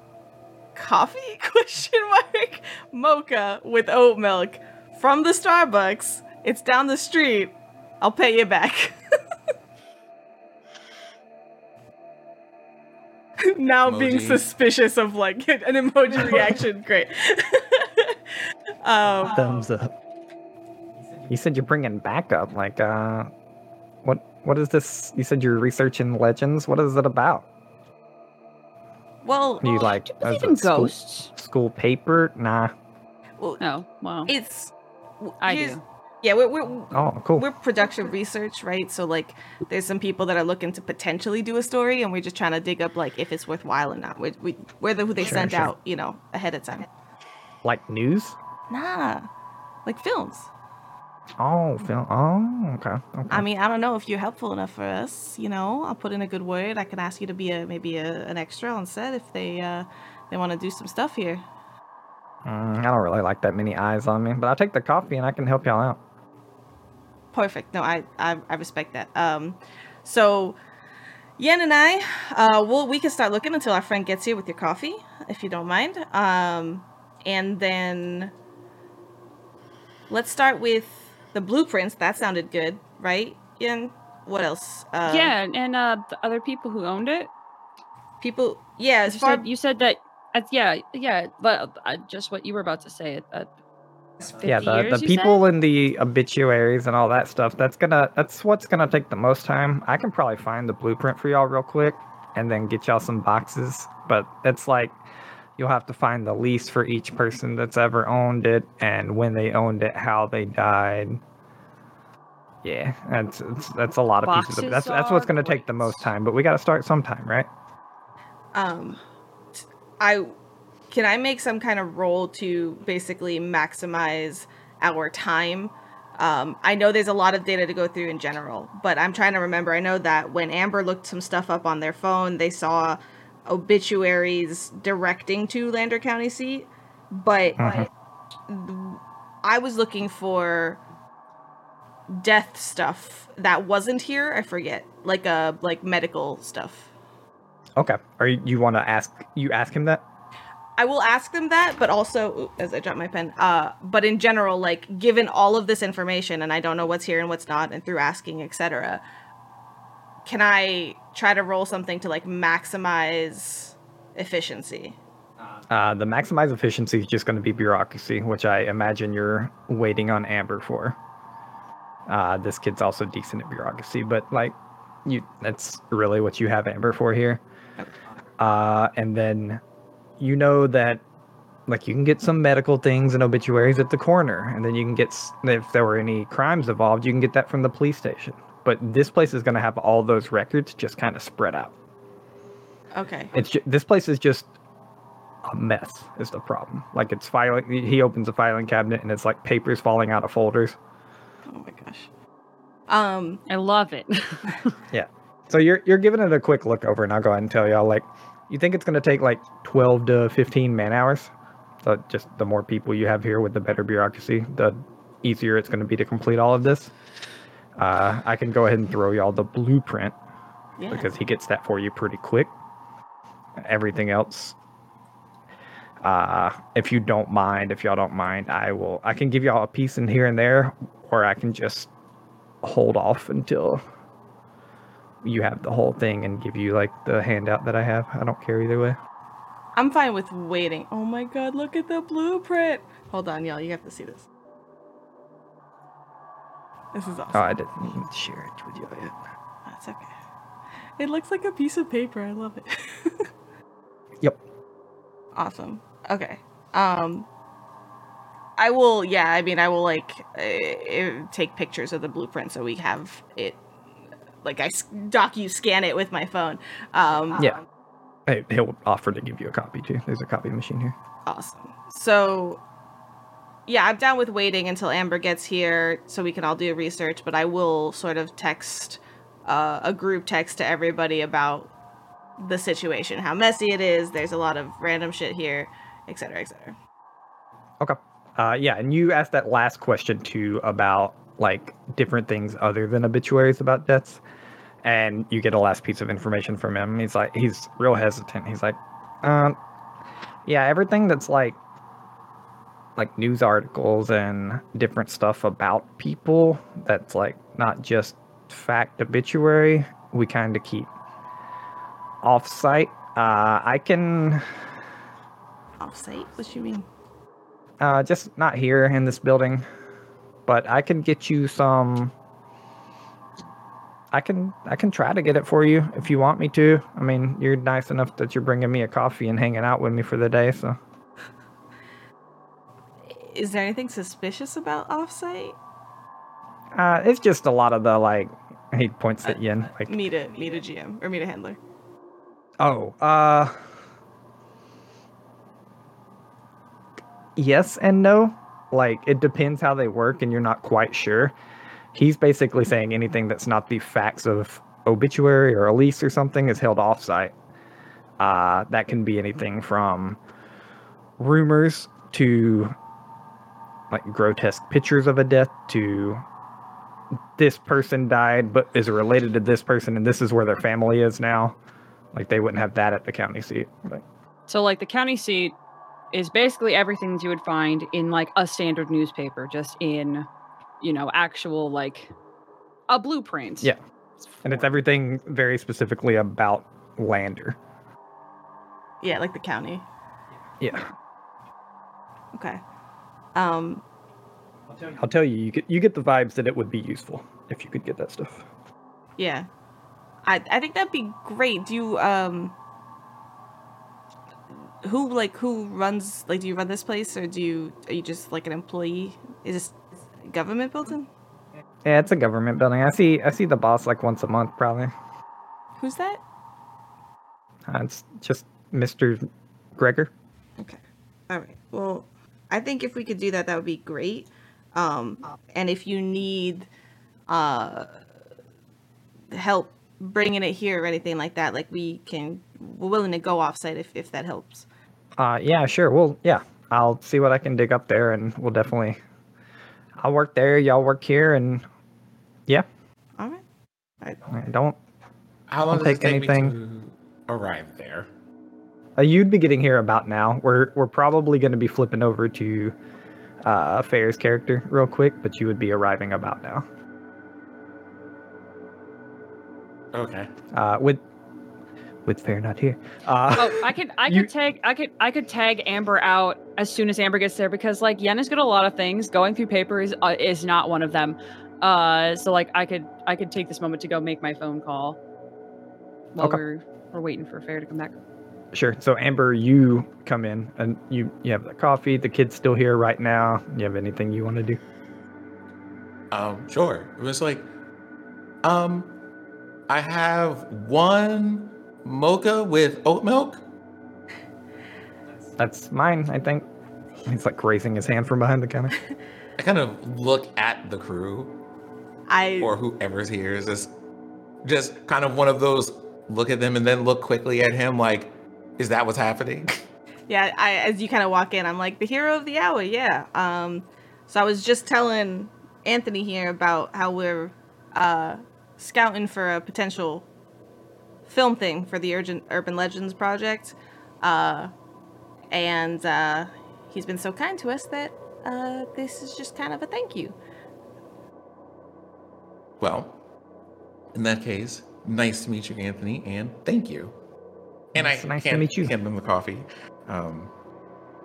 coffee, question mark, mocha with oat milk from the Starbucks. It's down the street. I'll pay you back. Now emoji. Being suspicious of, like, an emoji reaction. Great. um, Thumbs up. You said you're bringing backup. Like, uh, what? what is this? You said you're researching legends. What is it about? Well, you like do you believe school, ghosts? School paper? Nah. Well, oh, wow. It's I do. Yeah, we're we're oh, cool. We're production research, right? So like, there's some people that are looking to potentially do a story, and we're just trying to dig up like if it's worthwhile or not. We're, we we're the who they sure, send sure. out, you know, ahead of time. Like news? Nah, like films. Oh, film. Oh, okay. okay. I mean, I don't know if you're helpful enough for us. You know, I'll put in a good word. I can ask you to be a maybe a, an extra on set if they uh, they want to do some stuff here. Mm, I don't really like that many eyes on me, but I'll take the coffee and I can help y'all out. Perfect. No, I I, I respect that. Um, so Yen and I, uh, we'll we can start looking until our friend gets here with your coffee, if you don't mind. Um, and then let's start with. The blueprints, that sounded good, right? And what else? Uh, yeah, and uh, the other people who owned it? People, yeah. As you, far... said, you said that, uh, yeah, yeah, but uh, just what you were about to say. Uh, yeah, the, years, the people said? In the obituaries and all that stuff, that's gonna that's what's going to take the most time. I can probably find the blueprint for y'all real quick and then get y'all some boxes, but it's like, you'll have to find the lease for each person that's ever owned it and when they owned it, how they died. Yeah, that's that's, that's a lot of boxes pieces. Of, that's that's what's going to take the most time, but we got to start sometime, right? Um, I can I make some kind of roll to basically maximize our time? Um, I know there's a lot of data to go through in general, but I'm trying to remember. I know that when Amber looked some stuff up on their phone, they saw obituaries directing to Lander County seat, but mm-hmm. I was looking for death stuff that wasn't here. I forget, like a like medical stuff. Okay, are you, you want to ask you ask him that? I will ask them that, but also as I drop my pen. Uh, but in general, like given all of this information, and I don't know what's here and what's not, and through asking, et cetera. Can I try to roll something to like maximize efficiency? Uh, the maximize efficiency is just going to be bureaucracy, which I imagine you're waiting on Amber for. Uh, this kid's also decent at bureaucracy, but like you—that's really what you have Amber for here. Okay. Uh, and then you know that Like, you can get some medical things and obituaries at the coroner, and then you can get, if there were any crimes involved, you can get that from the police station. But this place is going to have all those records just kind of spread out. Okay. It's just, this place is just a mess is the problem. Like, it's filing, he opens a filing cabinet and it's like papers falling out of folders. Oh my gosh. Um, I love it. Yeah. So you're you're giving it a quick look over, and I'll go ahead and tell y'all, like, you think it's going to take like twelve to fifteen man hours. So just the more people you have here with the better bureaucracy, the easier it's going to be to complete all of this. Uh, I can go ahead and throw y'all the blueprint, yeah, because he gets that for you pretty quick. Everything else, uh, if you don't mind, if y'all don't mind, I will. I can give y'all a piece in here and there, or I can just hold off until you have the whole thing and give you like the handout that I have. I don't care either way. I'm fine with waiting. Oh my god, look at the blueprint. Hold on, y'all. You have to see this. This is awesome. Oh, I didn't even share it with you yet. That's okay. It looks like a piece of paper. I love it. Yep. Awesome. Okay. Um, I will, yeah, I mean, I will, like, uh, take pictures of the blueprint so we have it. Like, I docu-scan it with my phone. Um, yeah. Hey, he'll offer to give you a copy, too. There's a copy machine here. Awesome. So, yeah, I'm down with waiting until Amber gets here so we can all do research, but I will sort of text uh, a group text to everybody about the situation, how messy it is, there's a lot of random shit here, et cetera, et cetera. Okay. Uh, yeah, and you asked that last question, too, about, like, different things other than obituaries about deaths, and you get a last piece of information from him. He's like, he's real hesitant. He's like, um, yeah, everything that's, like, like, news articles and different stuff about people that's, like, not just fact obituary, we kind of keep off-site. Uh, I can... Off-site? What do you mean? Uh, just not here in this building. But I can get you some... I can I can try to get it for you if you want me to. I mean, you're nice enough that you're bringing me a coffee and hanging out with me for the day, so... Is there anything suspicious about off-site? Uh, it's just a lot of the, like... He points at uh, Yin. Like, meet a, meet a G M. Or meet a handler. Oh, uh... yes and no. Like, it depends how they work, and you're not quite sure. He's basically saying anything that's not the facts of obituary or a lease or something is held off-site. Uh, that can be anything from rumors to, like, grotesque pictures of a death to... this person died, but is related to this person, and this is where their family is now. Like, they wouldn't have that at the county seat. Like. So, like, the county seat is basically everything that you would find in, like, a standard newspaper, just in, you know, actual, like, a blueprint. Yeah. And it's everything very specifically about Lander. Yeah, like the county. Yeah. Okay. Um... I'll tell you, I'll tell you, you get, you get the vibes that it would be useful if you could get that stuff. Yeah. I I think that'd be great. Do you, um... Who, like, who runs, like, do you run this place, or do you, are you just, like, an employee? Is this a government building? Yeah, it's a government building. I see I see the boss, like, once a month, probably. Who's that? Uh, it's just Mister Gregor. Okay. All right. Well, I think if we could do that, that would be great. Um, and if you need uh, help bringing it here or anything like that, like we can, we're willing to go offsite if, if that helps. Uh, yeah, sure. Well, yeah, I'll see what I can dig up there, and we'll definitely, I'll work there. Y'all work here, and yeah. All right. I, I don't. How long does it take me to arrive there? Uh, you'd be getting here about now. We're we're probably going to be flipping over to. Uh, Fair's character real quick, but you would be arriving about now. Okay. Uh, with with Fair not here. Uh, oh, I could I you, could tag I could I could tag Amber out as soon as Amber gets there, because, like, Yenna's got a lot of things. Going through paper is uh, is not one of them. Uh, so like I could I could take this moment to go make my phone call while okay. we're we're waiting for Fair to come back. Sure. So Amber, you come in and you, you have the coffee. The kid's still here right now. You have anything you want to do? Um, sure. It was like, um, I have one mocha with oat milk. That's mine, I think. He's like raising his hand from behind the counter. I kind of look at the crew. I or whoever's here is just, just kind of one of those look at them and then look quickly at him like, is that what's happening? Yeah, I as you kind of walk in, I'm like, the hero of the hour, yeah. Um, so I was just telling Anthony here about how we're uh, scouting for a potential film thing for the Urgent Urban Legends project. Uh, and uh, he's been so kind to us that uh, this is just kind of a thank you. Well, in that case, nice to meet you, Anthony, and thank you. And it's I nice can't, to meet you. Hand them the coffee. Um,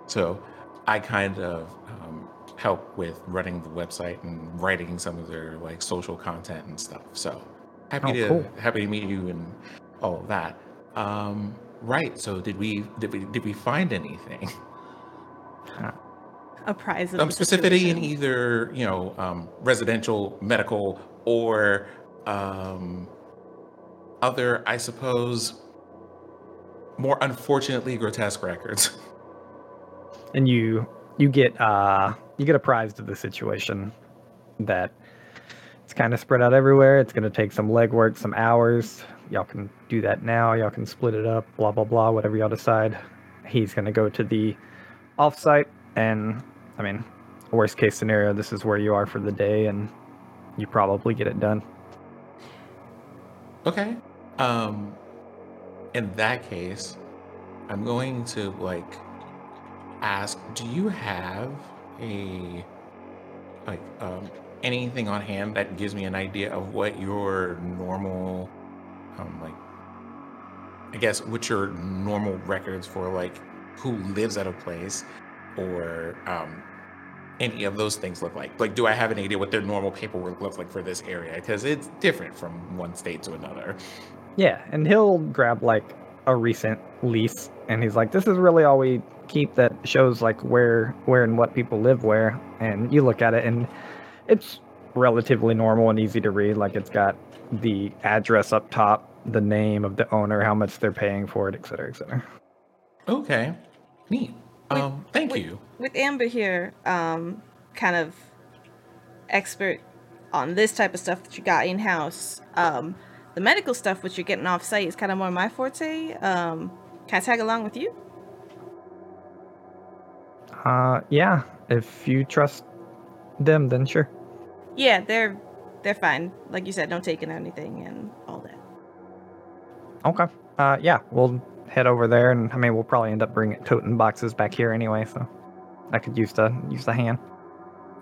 so I kind of um, help with running the website and writing some of their like social content and stuff. So happy oh, to cool. happy to meet you and all of that. Um, right. So did we did we did we find anything? A prize. Um, specifically in either you know um, residential, medical, or um, other, I suppose, more unfortunately grotesque records. And you you get uh, you get apprised of the situation that it's kind of spread out everywhere. It's going to take some legwork, some hours. Y'all can do that now. Y'all can split it up, blah, blah, blah, whatever y'all decide. He's going to go to the offsite, and, I mean, worst case scenario, this is where you are for the day, and you probably get it done. Okay. Um... In that case, I'm going to like ask, do you have a like um, anything on hand that gives me an idea of what your normal um, like I guess what your normal records for like who lives at a place or um, any of those things look like? Like, do I have an idea what their normal paperwork looks like for this area? Because it's different from one state to another. Yeah, and he'll grab, like, a recent lease, and he's like, this is really all we keep that shows, like, where where and what people live where, and you look at it, and it's relatively normal and easy to read. Like, it's got the address up top, the name of the owner, how much they're paying for it, et cetera, et cetera. Okay, neat. With, um, thank with, you. With Amber here, um, kind of expert on this type of stuff that you got in-house, um... the medical stuff, which you're getting off-site, is kind of more my forte. Um, can I tag along with you? Uh, yeah. If you trust them, then sure. Yeah, they're they're fine. Like you said, no taking anything and all that. Okay. Uh, yeah, we'll head over there, and I mean, we'll probably end up bringing totem boxes back here anyway, so I could use the use the hand.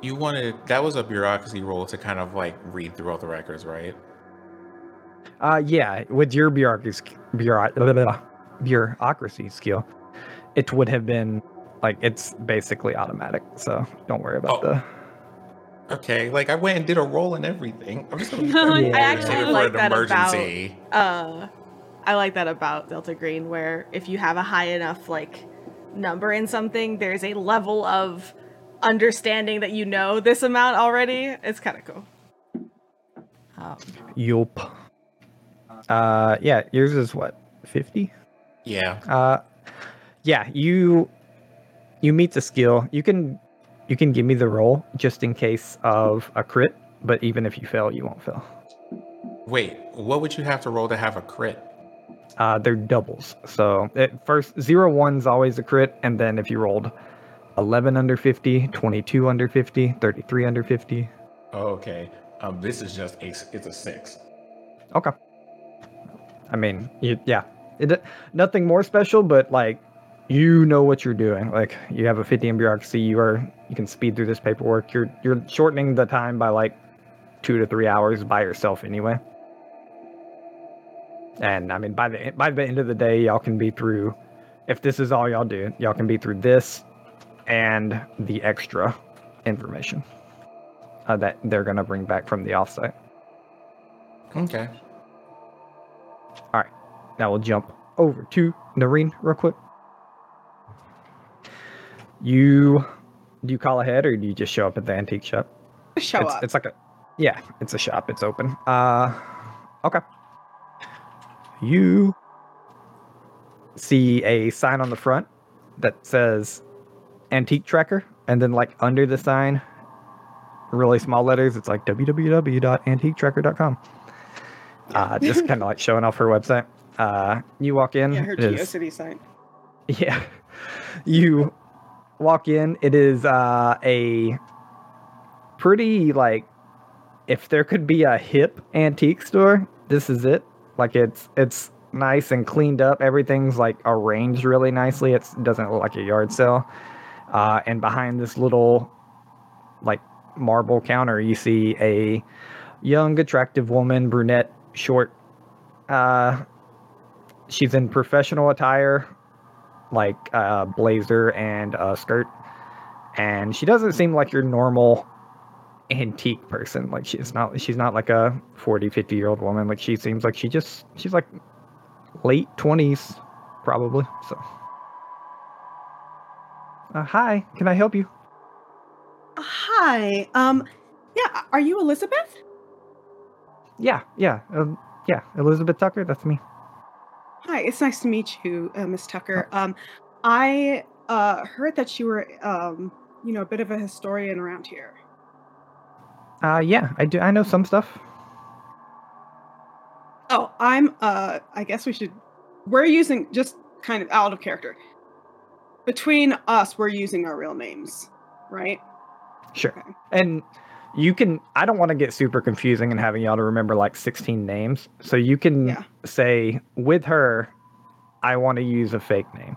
You wanted that was a bureaucracy role to kind of like read through all the records, right? Uh, yeah, with your bureaucracy, bureaucracy skill, it would have been, like, it's basically automatic, so don't worry about oh. the... Okay, like, I went and did a roll and everything. I'm just going to be I actually like that emergency. about... Uh, I like that about Delta Green, where if you have a high enough, like, number in something, there's a level of understanding that you know this amount already. It's kind of cool. Um, Yup. Uh, yeah, yours is what, fifty? Yeah. Uh, yeah, you, you meet the skill. You can, you can give me the roll just in case of a crit, but even if you fail, you won't fail. Wait, what would you have to roll to have a crit? Uh, they're doubles. So at first, zero one's always a crit. And then if you rolled eleven under fifty, twenty-two under fifty, thirty-three under fifty. Okay. Um, this is just a, it's a six. Okay. I mean, you, yeah, it, nothing more special, but like, you know what you're doing. Like, you have a fifty in bureaucracy. You are you can speed through this paperwork. You're you're shortening the time by like two to three hours by yourself anyway. And I mean, by the by the end of the day, y'all can be through. If this is all y'all do, y'all can be through this and the extra information uh, that they're gonna bring back from the offsite. Okay. All right, now we'll jump over to Noreen real quick. You, do you call ahead or do you just show up at the antique shop? Show it's, up. It's like a, yeah, it's a shop. It's open. Uh, okay. You see a sign on the front that says Antique Tracker. And then like under the sign, really small letters, it's like w w w dot antique tracker dot com. Uh, just kind of like showing off her website. Uh, you walk in. Yeah, her GeoCity sign. Yeah. You walk in. It is uh, a pretty, like, if there could be a hip antique store, this is it. Like, it's it's nice and cleaned up. Everything's, like, arranged really nicely. It's, it doesn't look like a yard sale. Uh, and behind this little, like, marble counter, you see a young, attractive woman, brunette, short. Uh, she's in professional attire, like a blazer and a skirt. And she doesn't seem like your normal antique person. Like, she's not she's not like a forty, fifty year old woman. Like, she seems like she just she's like late twenties probably. So uh, hi, can I help you? Hi. Um yeah, are you Elizabeth? Yeah, yeah. Um, yeah, Elizabeth Tucker, that's me. Hi, it's nice to meet you, uh, Miss Tucker. Um, I uh, heard that you were, um, you know, a bit of a historian around here. Uh, yeah, I do. I know some stuff. Oh, I'm, uh, I guess we should, we're using, just kind of out of character. Between us, we're using our real names, right? Sure. Okay. And you can, I don't want to get super confusing and having y'all to remember like sixteen names. So you can yeah. say with her, I want to use a fake name.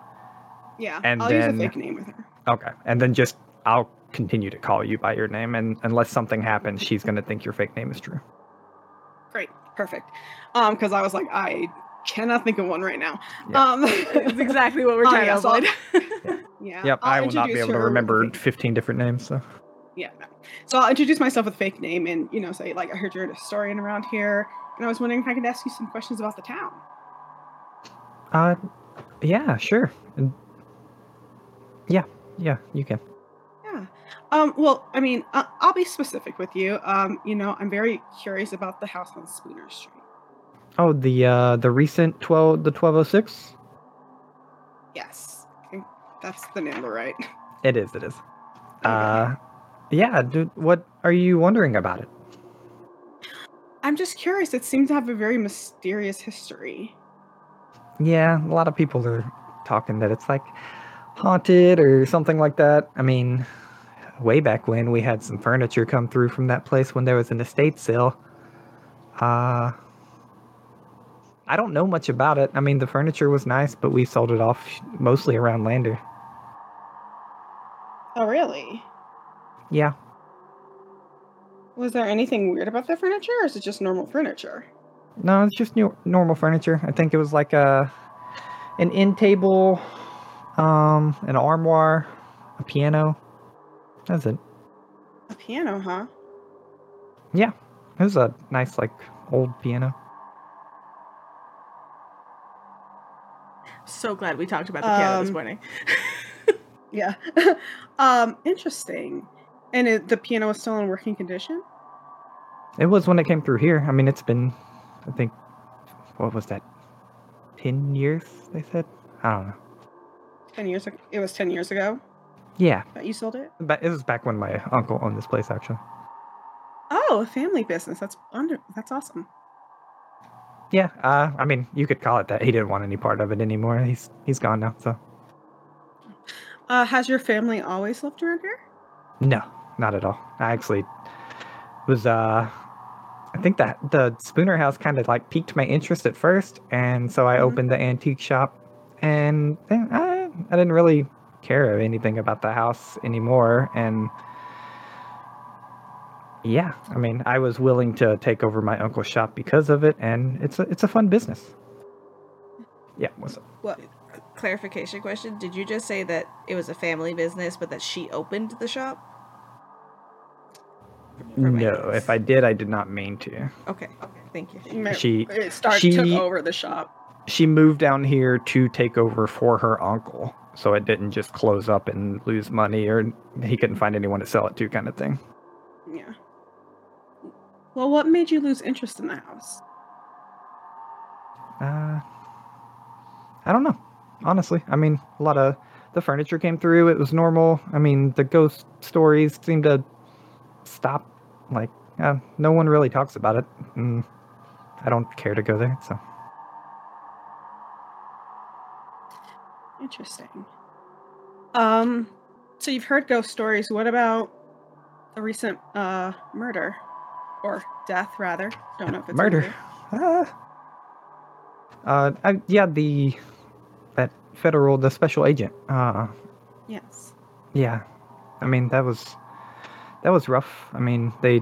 Yeah, and I'll then, use a fake name with her. Okay. And then just, I'll continue to call you by your name. And unless something happens, she's going to think your fake name is true. Great. Perfect. Um, because I was like, I cannot think of one right now. Yeah. Um, It's exactly what we're trying to avoid. Yeah. yeah. Yep. I'll I will not be able to remember fifteen different names. So. Yeah, no. So I'll introduce myself with a fake name and, you know, say, like, I heard you're a historian around here, and I was wondering if I could ask you some questions about the town. Uh, yeah, sure. Yeah, yeah, you can. Yeah. Um, well, I mean, uh, I'll be specific with you. Um, you know, I'm very curious about the house on Spooner Street. Oh, the, uh, the recent twelve, the twelve oh six? Yes. Okay. That's the number, right? It is, it is. Okay. Uh... Yeah, dude, what are you wondering about it? I'm just curious. It seems to have a very mysterious history. Yeah, a lot of people are talking that it's like haunted or something like that. I mean, way back when we had some furniture come through from that place when there was an estate sale. Uh, I don't know much about it. I mean, the furniture was nice, but we sold it off mostly around Lander. Oh, really? Yeah. Was there anything weird about the furniture, or is it just normal furniture? No, it's just new, normal furniture. I think it was like a an end table, um, an armoire, a piano. That's it. A piano, huh? Yeah. It was a nice, like, old piano. So glad we talked about the um, piano this morning. Yeah. um, interesting. And it, the piano was still in working condition? It was when it came through here. I mean, it's been, I think, what was that? Ten years, they said? I don't know. Ten years ago? It was ten years ago? Yeah. But you sold it? But it was back when my uncle owned this place, actually. Oh, a family business. That's under. That's awesome. Yeah, uh, I mean, you could call it that. He didn't want any part of it anymore. He's He's gone now, so. Uh, has your family always lived around here? No. Not at all. I actually was, uh, I think that the Spooner house kind of like piqued my interest at first. And so I mm-hmm. opened the antique shop and I, I didn't really care anything about the house anymore. And yeah, I mean, I was willing to take over my uncle's shop because of it. And it's a, it's a fun business. Yeah. What's up? What? Clarification question. Did you just say that it was a family business, but that she opened the shop? No, if I did, I did not mean to. Okay, okay, thank you. She, it started, she took over the shop. she moved down here to take over for her uncle, so it didn't just close up and lose money, or he couldn't find anyone to sell it to, kind of thing. Yeah. Well, what made you lose interest in the house? Uh, I don't know, honestly. I mean, a lot of the furniture came through. It was normal. I mean, the ghost stories seem to stop. Like, uh, no one really talks about it. And I don't care to go there, so. Interesting. Um, so you've heard ghost stories. What about a recent uh, murder? Or death, rather. Don't know if it's murder. Uh, uh, I, yeah, the that federal, the special agent. Uh, yes. Yeah, I mean that was that was rough. I mean they,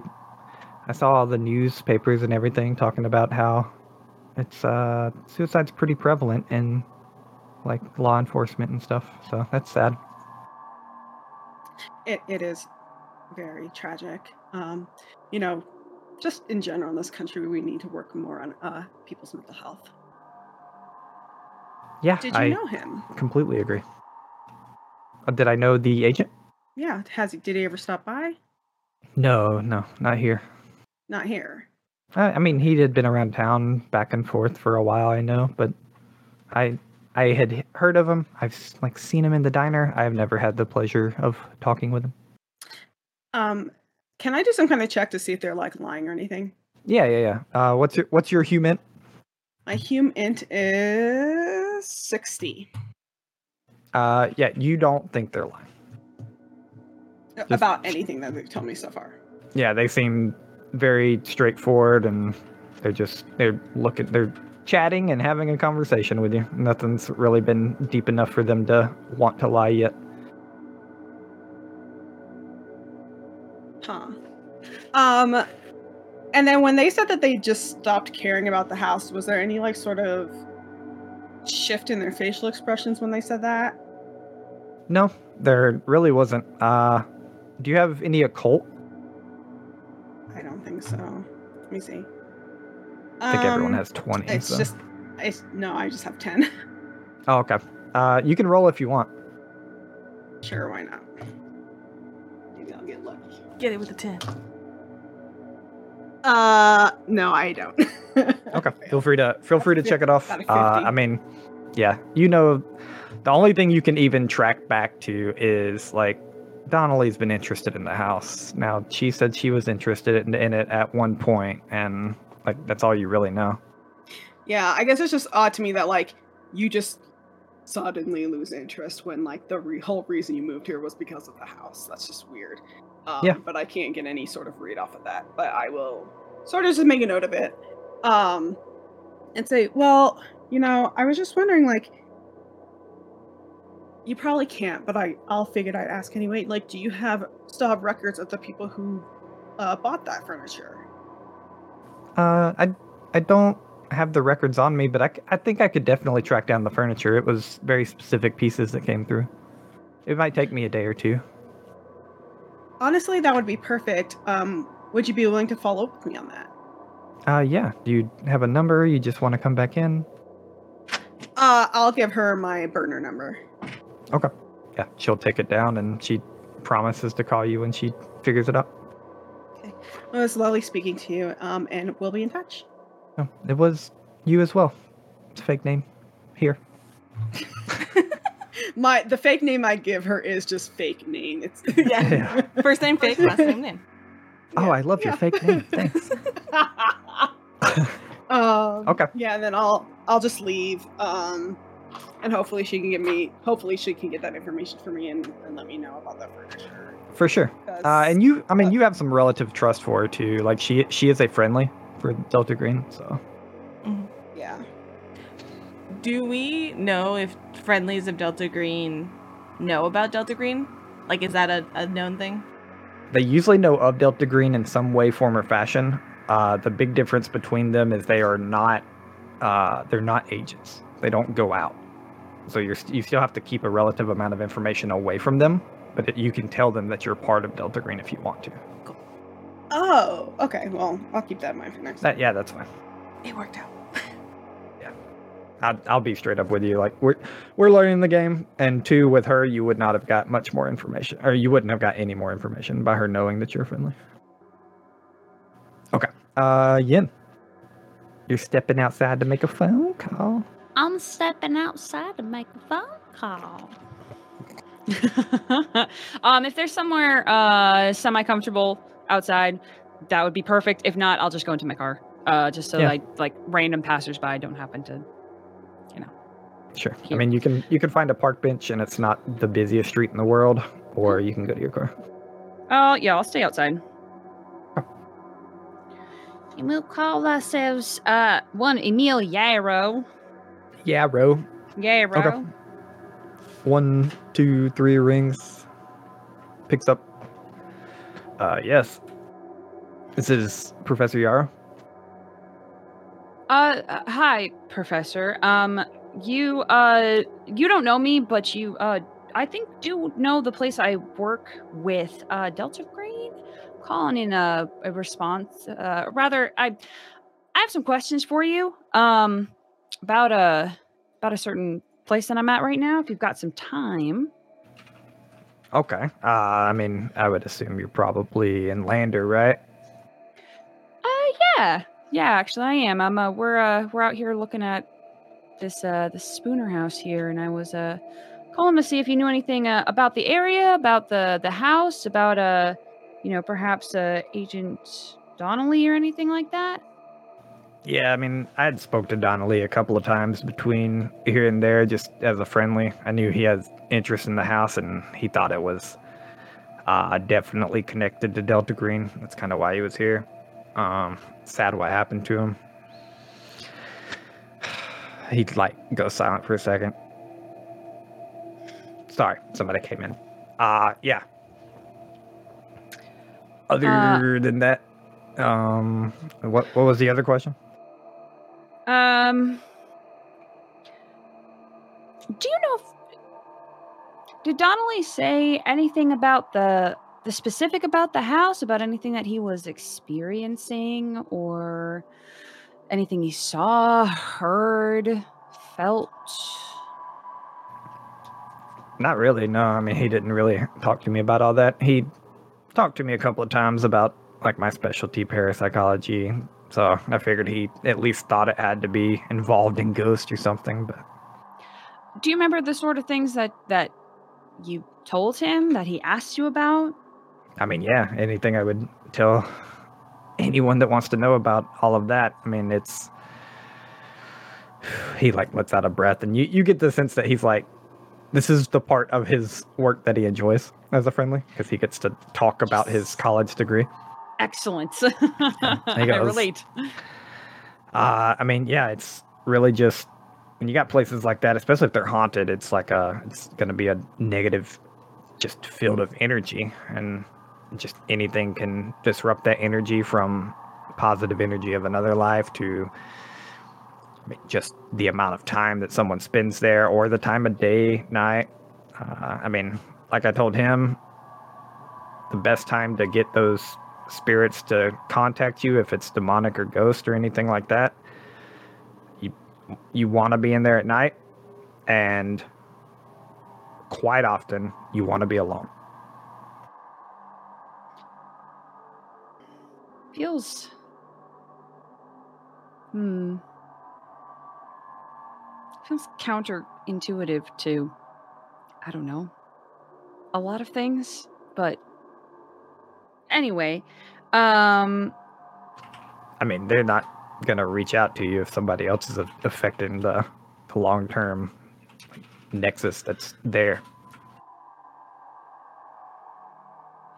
I saw all the newspapers and everything talking about how it's uh suicide's pretty prevalent in like law enforcement and stuff. So that's sad. It it is very tragic. Um, you know. Just in general, in this country, we need to work more on uh, people's mental health. Yeah, did you I know him? Completely agree. Uh, did I know the agent? Yeah, has he? Did he ever stop by? No, no, not here. Not here. I, I mean, he had been around town back and forth for a while, I know, but I, I had heard of him. I've like seen him in the diner. I've never had the pleasure of talking with him. Um. Can I do some kind of check to see if they're like lying or anything? Yeah, yeah, yeah. Uh, what's your what's your hume int? My hume int is sixty. Uh, yeah, you don't think they're lying Just, about anything that they've told me so far. Yeah, they seem very straightforward, and they're just they're looking they're chatting and having a conversation with you. Nothing's really been deep enough for them to want to lie yet. Huh. Um, and then when they said that they just stopped caring about the house, was there any like sort of shift in their facial expressions when they said that? No, there really wasn't. Uh, do you have any occult? I don't think so. Let me see. I think um, everyone has twenty. It's so. just, it's, no, I just have ten. Oh, okay. Uh, you can roll if you want. Sure, why not? Maybe I'll get lucky. Get it with a ten. Uh, no, I don't. Okay, feel free to feel free to check it off. Uh, I mean, yeah, you know, the only thing you can even track back to is like Donnelly's been interested in the house. Now she said she was interested in, in it at one point, and like that's all you really know. Yeah, I guess it's just odd to me that like you just suddenly lose interest when like the re- whole reason you moved here was because of the house. That's just weird. Um, yeah. But I can't get any sort of read off of that. But I will sort of just make a note of it um, and say, well, you know, I was just wondering, like, you probably can't, but I I'll figured I'd ask anyway. Like, do you have still have records of the people who uh, bought that furniture? Uh, I I don't have the records on me, but I, I think I could definitely track down the furniture. It was very specific pieces that came through. It might take me a day or two. Honestly, that would be perfect. Um, would you be willing to follow up with me on that? Uh, yeah. Do you have a number? You just want to come back in? Uh, I'll give her my burner number. Okay. Yeah, she'll take it down, and she promises to call you when she figures it out. Okay. Well, it was lovely speaking to you, um, and we'll be in touch. Oh, it was you as well. It's a fake name. Here. My the fake name I give her is just fake name. It's yeah. yeah. First name fake, last name name. Oh, yeah. I love yeah. your fake name. Thanks. um, okay. Yeah, and then I'll I'll just leave, um, and hopefully she can get me. Hopefully she can get that information for me and, and let me know about that furniture. For sure. Uh, and you, I mean, uh, you have some relative trust for her too. Like she she is a friendly for Delta Green, so. Yeah. Do we know if friendlies of Delta Green know about Delta Green? Like, is that a, a known thing? They usually know of Delta Green in some way, form, or fashion. Uh, the big difference between them is they are not, uh, they're not agents. They don't go out. So you're, you still have to keep a relative amount of information away from them, but it, you can tell them that you're part of Delta Green if you want to. Cool. Oh, okay. Well, I'll keep that in mind for next time. That, yeah, that's fine. It worked out. I, I'll be straight up with you. Like, we're we're learning the game, and two, with her, you would not have got much more information, or you wouldn't have got any more information by her knowing that you're friendly. Okay, uh, Yin, you're stepping outside to make a phone call. I'm stepping outside to make a phone call. um, if there's somewhere uh semi-comfortable outside, that would be perfect. If not, I'll just go into my car. Uh, just so yeah. like like random passersby don't happen to, you know. Sure. Here. I mean, you can you can find a park bench, and it's not the busiest street in the world, or you can go to your car. Oh uh, yeah, I'll stay outside. Oh. And we'll call ourselves uh one Emil Yarrow. Yarrow. Yarrow. Okay. One, two, three rings. Picks up. Uh, yes. This is Professor Yarrow. Uh, uh, hi, Professor. Um, you, uh, you don't know me, but you, uh, I think do know the place I work with, uh, Delta Green. I'm calling in a, a response. Uh, rather, I, I have some questions for you, um, about a, about a certain place that I'm at right now, if you've got some time. Okay. Uh, I mean, I would assume you're probably in Lander, right? Uh, yeah. Yeah, actually, I am. I'm. Uh, we're uh, we're out here looking at this uh, this Spooner house here, and I was uh, calling to see if you knew anything uh, about the area, about the, the house, about uh, you know, perhaps uh, Agent Donnelly or anything like that. Yeah, I mean, I had spoke to Donnelly a couple of times between here and there, just as a friendly. I knew he has interest in the house, and he thought it was uh, definitely connected to Delta Green. That's kind of why he was here. Um, sad what happened to him. He'd like go silent for a second. Sorry, somebody came in. Uh, yeah. Other uh, than that, um, what what was the other question? Um, do you know? If, did Donnelly say anything about the? The specific about the house, about anything that he was experiencing or anything he saw, heard, felt? Not really, no. I mean, he didn't really talk to me about all that. He talked to me a couple of times about, like, my specialty, parapsychology. So I figured he at least thought it had to be involved in ghosts or something. But do you remember the sort of things that, that you told him, that he asked you about? I mean, yeah, anything I would tell anyone that wants to know about all of that. I mean, it's... He, like, lets out a breath, and you, you get the sense that he's, like, this is the part of his work that he enjoys as a friendly, because he gets to talk about his college degree. Excellent. Goes, I relate. Uh, I mean, yeah, it's really just... When you got places like that, especially if they're haunted, it's like a... It's going to be a negative... just field of energy, and just anything can disrupt that energy, from positive energy of another life to just the amount of time that someone spends there, or the time of day, night. Uh, I mean, like I told him, the best time to get those spirits to contact you, if it's demonic or ghost or anything like that, you, you want to be in there at night, and quite often you want to be alone. Feels hmm feels counterintuitive to, I don't know, a lot of things, but anyway, um I mean, they're not gonna reach out to you if somebody else is affecting the, the long-term nexus that's there.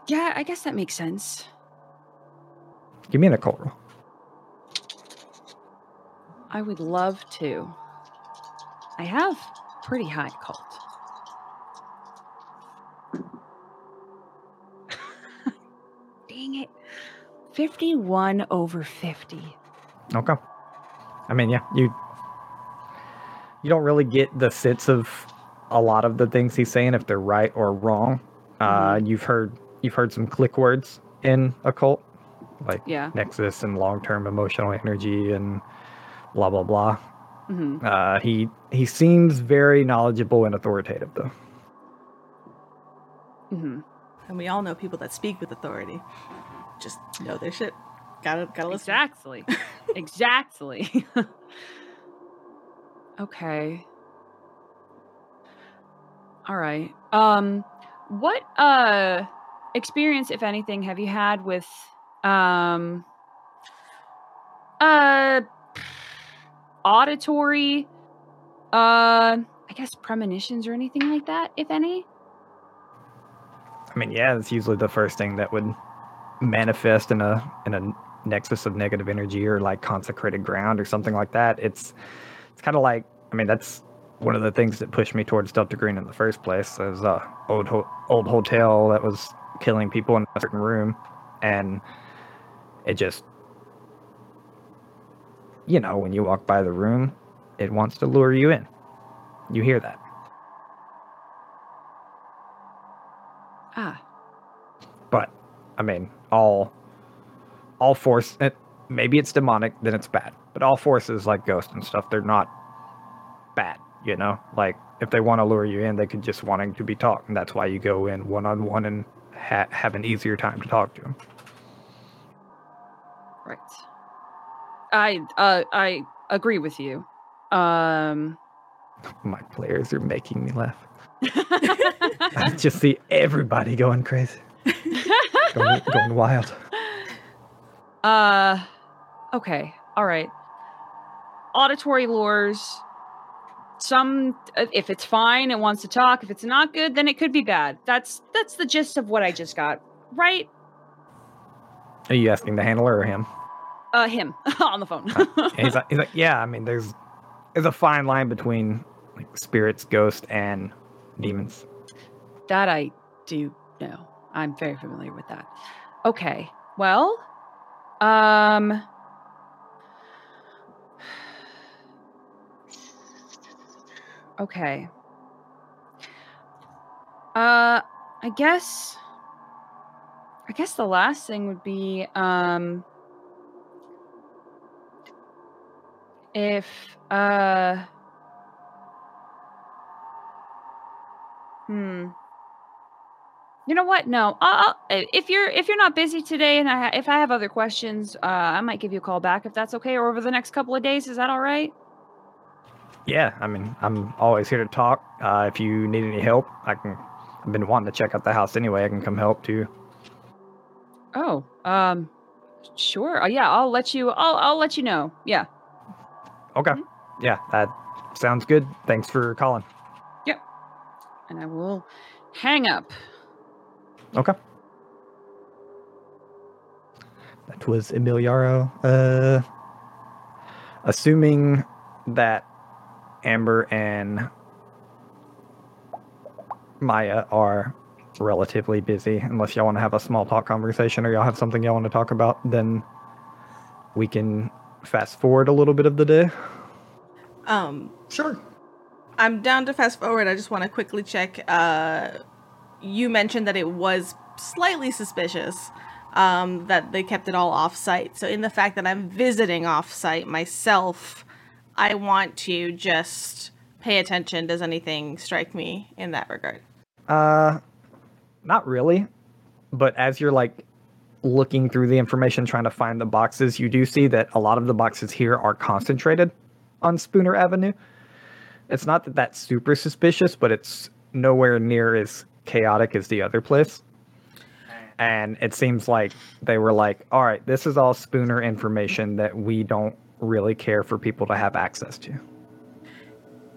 Yeah, I guess that makes sense. Give me an occult roll. I would love to. I have pretty high occult. Dang it. fifty-one over fifty. Okay. I mean, yeah, you... You don't really get the sense of a lot of the things he's saying, if they're right or wrong. Uh, mm-hmm. You've heard you've heard some click words in occult, like yeah. nexus and long-term emotional energy and blah, blah, blah. Mm-hmm. Uh, he he seems very knowledgeable and authoritative, though. Mm-hmm. And we all know people that speak with authority just know their shit. Gotta gotta listen. Exactly. Exactly. Okay. All right. Um, what uh experience, if anything, have you had with um uh auditory uh I guess premonitions or anything like that, if any? I mean, yeah, it's usually the first thing that would manifest in a in a nexus of negative energy or like consecrated ground or something like that. It's it's kind of like, I mean, that's one of the things that pushed me towards Delta Green in the first place. There was a old ho- old hotel that was killing people in a certain room, and it just, you know, when you walk by the room, it wants to lure you in. You hear that. Ah. But, I mean, all all force, it, maybe it's demonic, then it's bad. But all forces like ghosts and stuff, they're not bad, you know? Like, if they want to lure you in, they could just wanting to be talked. And that's why you go in one-on-one and ha- have an easier time to talk to them. Right. I, uh, I agree with you. Um... My players are making me laugh. I just see everybody going crazy. going, going wild. Uh, okay. All right. Auditory lures. Some, if it's fine, it wants to talk. If it's not good, then it could be bad. That's that's the gist of what I just got, right? Are you asking the handler or him? Uh, him. On the phone. uh, he's, like, he's like, yeah, I mean, there's there's a fine line between like spirits, ghosts, and demons. That I do know. I'm very familiar with that. Okay. Well, um... okay. Uh, I guess... I guess the last thing would be, um... if, uh... Hmm. You know what? No. I'll, I'll, if you're if you're not busy today, and I ha- if I have other questions, uh, I might give you a call back if that's okay, or over the next couple of days. Is that all right? Yeah. I mean, I'm always here to talk. Uh, if you need any help, I can. I've been wanting to check out the house anyway. I can come help too. Oh. Um. Sure. Uh, yeah. I'll let you. I'll I'll let you know. Yeah. Okay. Mm-hmm. Yeah. That sounds good. Thanks for calling. Yep. And I will hang up. Okay. That was Emil Yarrow. Uh, assuming that Amber and Maya are relatively busy, unless y'all want to have a small talk conversation or y'all have something y'all want to talk about, then we can fast forward a little bit of the day. Um, sure. I'm down to fast forward. I just want to quickly check... Uh, you mentioned that it was slightly suspicious um, that they kept it all off-site. So in the fact that I'm visiting off-site myself, I want to just pay attention. Does anything strike me in that regard? Uh, not really. But as you're, like, looking through the information, trying to find the boxes, you do see that a lot of the boxes here are concentrated on Spooner Avenue. It's not that that's super suspicious, but it's nowhere near as chaotic is the other place, and it seems like they were like, all right, this is all Spooner information that we don't really care for people to have access to.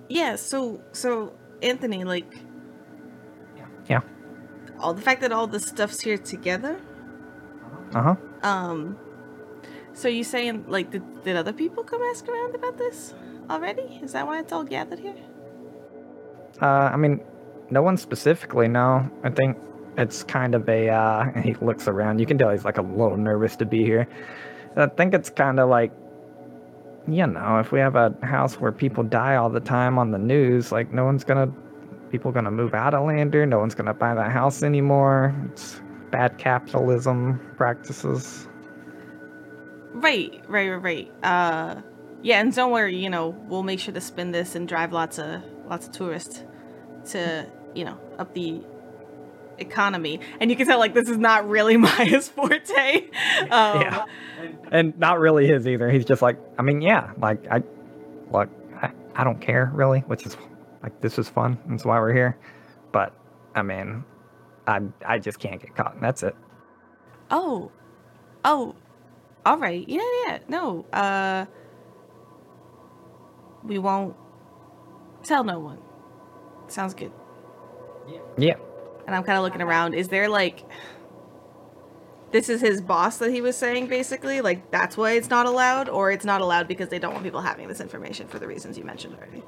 Yeah, so so Anthony, like, yeah, all the fact that all the stuff's here together. Uh-huh. Um so you saying, like, did, did other people come ask around about this already? Is that why it's all gathered here? uh I mean, no one specifically, no. I think it's kind of a... Uh, he looks around. You can tell he's, like, a little nervous to be here. I think it's kind of like, you know, if we have a house where people die all the time on the news, like, no one's gonna... People gonna move out of Lander. No one's gonna buy that house anymore. It's bad capitalism practices. Right, right, right, right. Uh, Yeah, and don't worry, you know, we'll make sure to spin this and drive lots of lots of tourists to, you know, up the economy. And you can tell, like, this is not really Maya's forte. Um, yeah. And not really his either. He's just like, I mean, yeah, like, I, like, I, I don't care, really, which is, like, this is fun. That's why we're here. But, I mean, I, I just can't get caught. That's it. Oh. Oh. All right. Yeah, yeah. No. Uh, we won't tell no one. Sounds good. Yeah. Yeah. And I'm kind of looking around. Is there, like, this is his boss that he was saying, basically? Like, that's why it's not allowed? Or it's not allowed because they don't want people having this information for the reasons you mentioned already?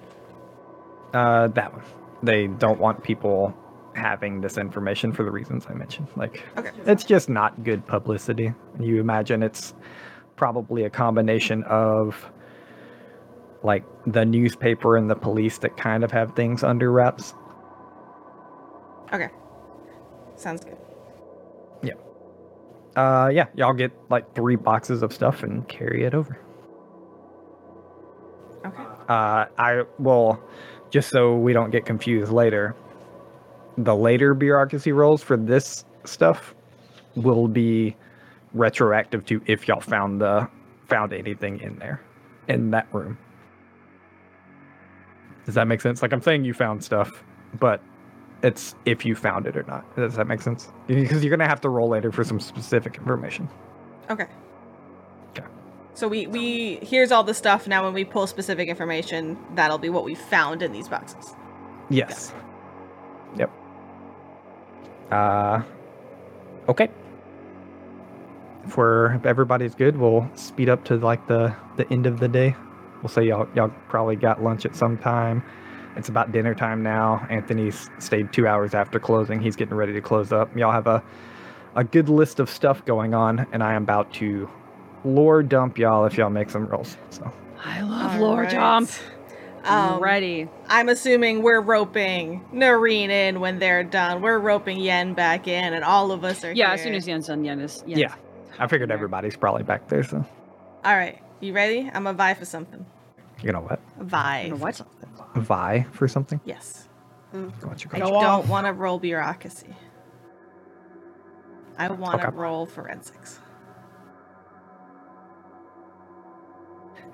Uh, that one. They don't want people having this information for the reasons I mentioned. Like, okay. It's just not good publicity. You imagine it's probably a combination of, like, the newspaper and the police that kind of have things under wraps. Okay. Sounds good. Yeah. Uh, yeah, y'all get, like, three boxes of stuff and carry it over. Okay. Uh, I will, just so we don't get confused later, the later bureaucracy rolls for this stuff will be retroactive to if y'all found the found anything in there, in that room. Does that make sense? Like, I'm saying you found stuff, but it's if you found it or not. Does that make sense? Because you're going to have to roll later for some specific information. Okay. Okay. So we, we here's all the stuff. Now when we pull specific information, that'll be what we found in these boxes. Yes. Yep. Uh, okay. If we're, if everybody's good, we'll speed up to, like, the, the end of the day. We'll say y'all, y'all probably got lunch at some time. It's about dinner time now. Anthony's stayed two hours after closing. He's getting ready to close up. Y'all have a, a good list of stuff going on, and I am about to lore dump y'all if y'all make some rolls. So I love All lore right. dump. I'm um, ready. I'm assuming we're roping Noreen in when they're done. We're roping Yen back in, and all of us are yeah, here. Yeah, as soon as Yen's done, Yen is... Yen's yeah, I figured everybody's probably back there, so... All right, you ready? I'm a vie for something. You know what? Vie. You know what? Vie for something? Yes. Mm. Go on, go I go don't want to roll bureaucracy. I want to okay. roll forensics.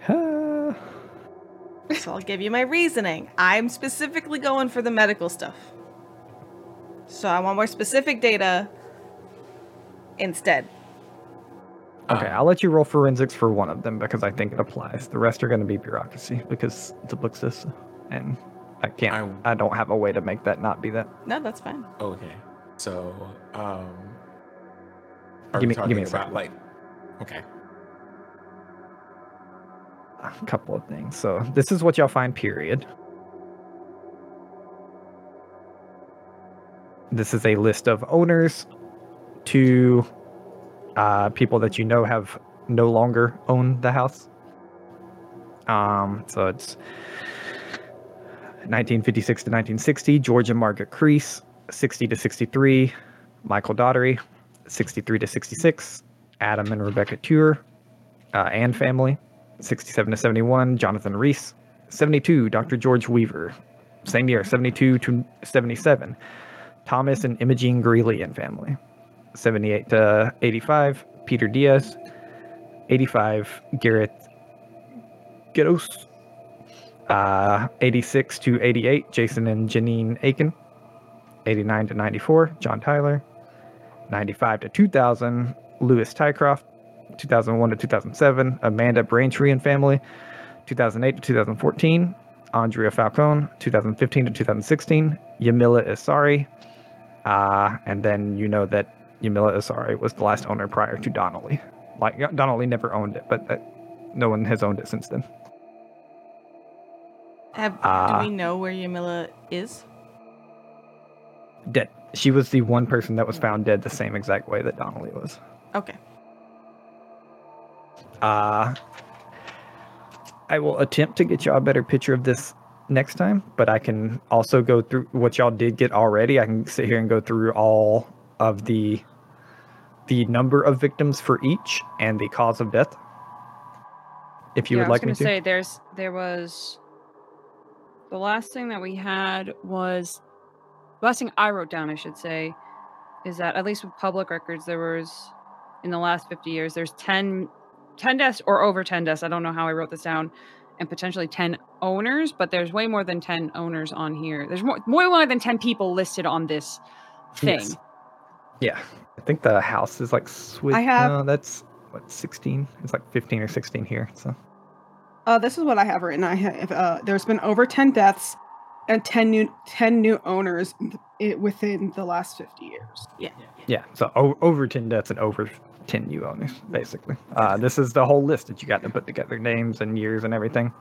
Uh. So I'll give you my reasoning. I'm specifically going for the medical stuff. So I want more specific data instead. Okay, I'll let you roll forensics for one of them because I think it applies. The rest are going to be bureaucracy because the book says, and I can't. I'm, I don't have a way to make that not be that. No, that's fine. Okay, so um, are give me, we talking give me a about second. Like? Okay, a couple of things. So this is what y'all find. Period. This is a list of owners to. Uh, people that you know have no longer owned the house. Um, so it's nineteen fifty-six to nineteen sixty, George and Margaret Kreese, sixty to sixty-three, Michael Dottery, sixty-three to sixty-six, Adam and Rebecca Tuer, uh, and family, sixty-seven to seventy-one, Jonathan Reese, seventy-two, Doctor George Weaver, same year, seventy-two to seventy-seven, Thomas and Imogene Greeley and family. seventy-eight to eighty-five, Peter Diaz. eighty-five, Garrett Gedos. Uh, eighty-six to eighty-eight, Jason and Janine Aiken. eighty-nine to ninety-four, John Tyler. ninety-five to two thousand, Lewis Tycroft. two thousand one to two thousand seven, Amanda Braintree and family. two thousand eight to two thousand fourteen, Andrea Falcone. two thousand fifteen to two thousand sixteen, Yamila Asari. Uh, and then you know that Yamila Asari was the last owner prior to Donnelly. Like, Donnelly never owned it, but that, no one has owned it since then. Have, uh, do we know where Yamila is? Dead. She was the one person that was found dead the same exact way that Donnelly was. Okay. Uh, I will attempt to get y'all a better picture of this next time, but I can also go through what y'all did get already. I can sit here and go through all of the the number of victims for each and the cause of death. if you yeah, would like me to. I was going to say, there's, there was... The last thing that we had was... The last thing I wrote down, I should say, is that at least with public records, there was, in the last fifty years, there's ten, ten deaths or over ten deaths. I don't know how I wrote this down. And potentially ten owners, but there's way more than ten owners on here. There's more, way more than ten people listed on this thing. Yes. Yeah. I think the house is like... Swi- I have... Uh, that's... What, sixteen? It's like fifteen or sixteen here. So, uh, this is what I have written. I have uh, there's been over ten deaths and ten new ten new owners within the last fifty years. Yeah, yeah. So o- over ten deaths and over ten new owners, basically. Uh, this is the whole list that you got to put together, names and years and everything.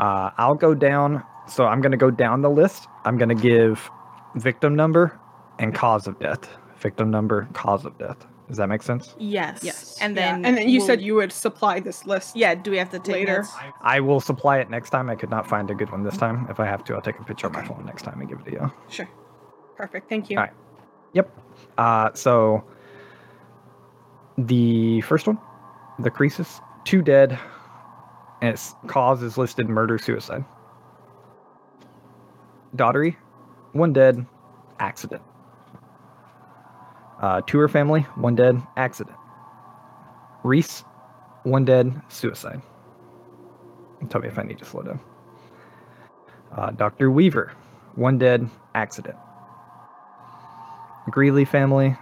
Uh, I'll go down. So I'm going to go down the list. I'm going to give victim number and cause of death. Victim number, cause of death. Does that make sense? Yes. Yes. And then, yeah. and then you we'll, said you would supply this list. Yeah. Do we have to take later? Notes? I will supply it next time. I could not find a good one this time. If I have to, I'll take a picture okay. on my phone next time and give it to you. Sure. Perfect. Thank you. All right. Yep. Uh, so the first one, the Kreeses, two dead, and its cause is listed murder-suicide. Dottery, one dead, accident. Uh, Tuer family, one dead, accident. Reese, one dead, suicide. Tell me if I need to slow down. Uh, Doctor Weaver, one dead, accident. Greeley family,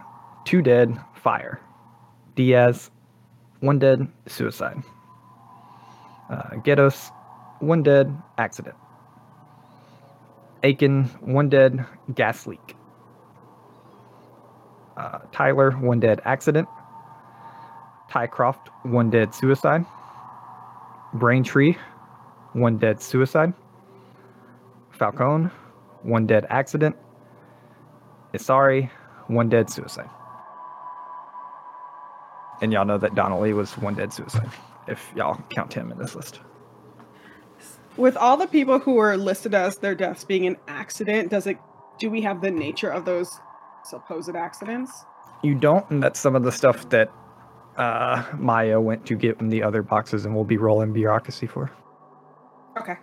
two dead, fire. Diaz, one dead, suicide. Uh, Geddos, one dead, accident. Aiken, one dead, gas leak. Uh, Tyler, one dead, accident. Tycroft, one dead, suicide. Braintree, one dead, suicide. Falcone, one dead, accident. Asari, one dead, suicide. And y'all know that Donnelly was one dead, suicide, if y'all count him in this list. With all the people who were listed as their deaths being an accident, does it? Do we have the nature of those supposed accidents? You don't, and that's some of the stuff that uh, Maya went to get in the other boxes and we'll be rolling bureaucracy for. Okay.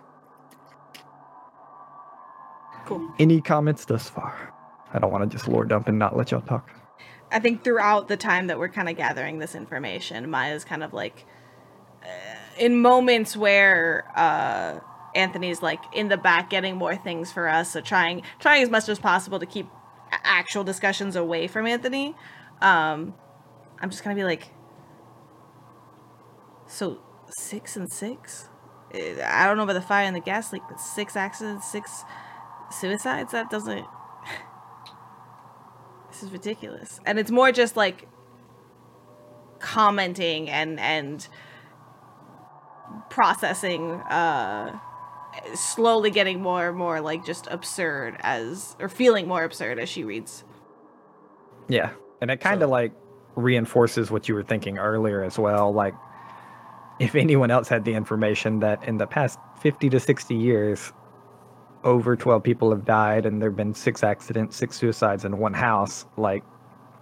Cool. Any comments thus far? I don't want to just lore dump and not let y'all talk. I think throughout the time that we're kind of gathering this information, Maya's kind of like, uh, in moments where uh, Anthony's like in the back getting more things for us, so trying, trying as much as possible to keep actual discussions away from Anthony, um, I'm just going to be like, so six and six? I don't know about the fire and the gas leak, but six accidents, six suicides? That doesn't... This is ridiculous. And it's more just like commenting and, and processing, uh... slowly getting more and more like just absurd as, or feeling more absurd as she reads. Yeah. And it kind of so. like reinforces what you were thinking earlier as well. Like if anyone else had the information that in the past fifty to sixty years, over twelve people have died and there've been six accidents, six suicides in one house, like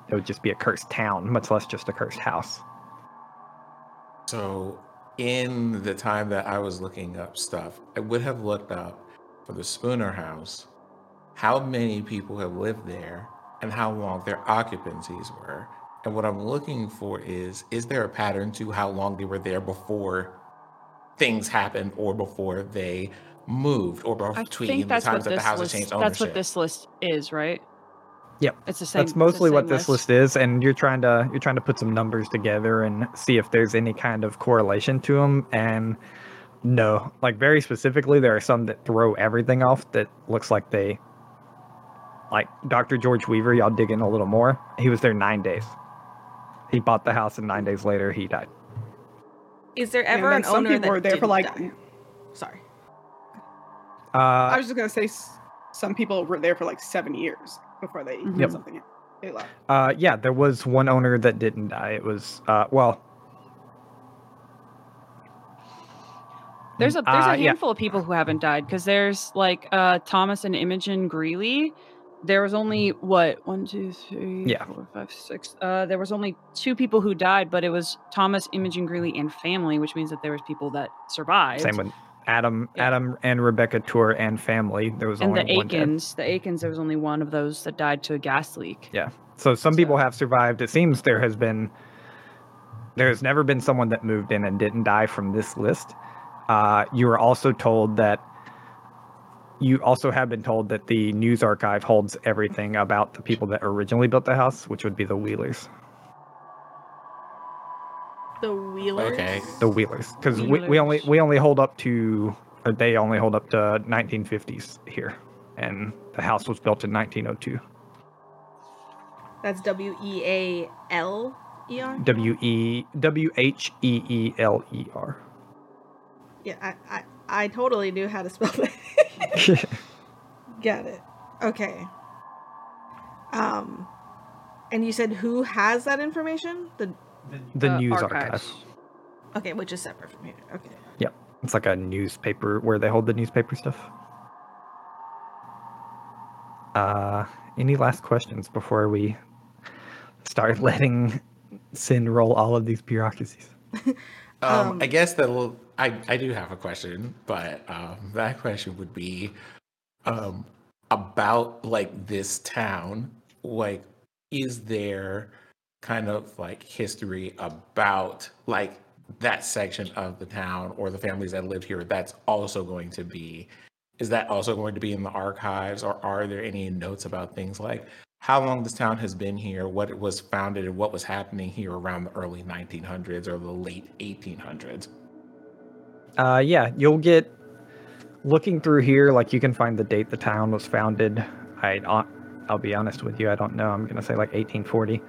it would just be a cursed town, much less just a cursed house. So in the time that I was looking up stuff, I would have looked up for the Spooner house, how many people have lived there and how long their occupancies were. And what I'm looking for is, is there a pattern to how long they were there before things happened or before they moved or between the times that the house has changed ownership? That's what this list is, right? Yep. It's the same. That's mostly what this list is, and you're trying to you're trying to put some numbers together and see if there's any kind of correlation to them. And no, like very specifically, there are some that throw everything off that looks like they, like Doctor George Weaver, y'all dig in a little more. He was there nine days. He bought the house and nine days later he died. Is there ever an owner that didn't die? Some people were there for like, die. sorry. Uh, I was just going to say some people were there for like seven years. Before they did yep. something, they left. Uh, yeah, there was one owner that didn't die. It was uh, well. There's a there's a uh, handful yeah. of people who haven't died because there's like uh, Thomas and Imogen Greeley there was only, what, one, two, three, yeah. four, five, six. Uh, there was only two people who died, but it was Thomas, Imogen Greeley, and family, which means that there was people that survived. Same with Adam, yeah. Adam and Rebecca Tuer and family. There was and only the one Aikens, dead. the Aikens. There was only one of those that died to a gas leak. Yeah. So some so. people have survived. It seems there has been. There's never been someone that moved in and didn't die from this list. Uh, you were also told that you also have been told that the news archive holds everything about the people that originally built the house, which would be the Wheelers. The Wheelers? Okay. The Wheelers. Because we, we only we only hold up to, or they only hold up to nineteen fifties here. And the house was built in nineteen oh two. That's W E A L? E R? W-E- W H E E L E R. Yeah, I, I, I totally knew how to spell that. Got it. Okay. Um, and you said who has that information? The the, the uh, news archive. Okay, which is separate from here. Okay. Yep. It's like a newspaper where they hold the newspaper stuff. Uh, any last questions before we start letting Sin roll all of these bureaucracies? um, um, I guess that will, I, I do have a question, but um, that question would be um, about like this town. Like, is there kind of like history about like that section of the town or the families that live here? That's also going to be, is that also going to be in the archives, or are there any notes about things like how long this town has been here, what it was founded, and what was happening here around the early nineteen hundreds or the late eighteen hundreds? Uh, yeah, you'll get, looking through here, like you can find the date the town was founded. I, I'll be honest with you, I don't know. I'm going to say like eighteen forty.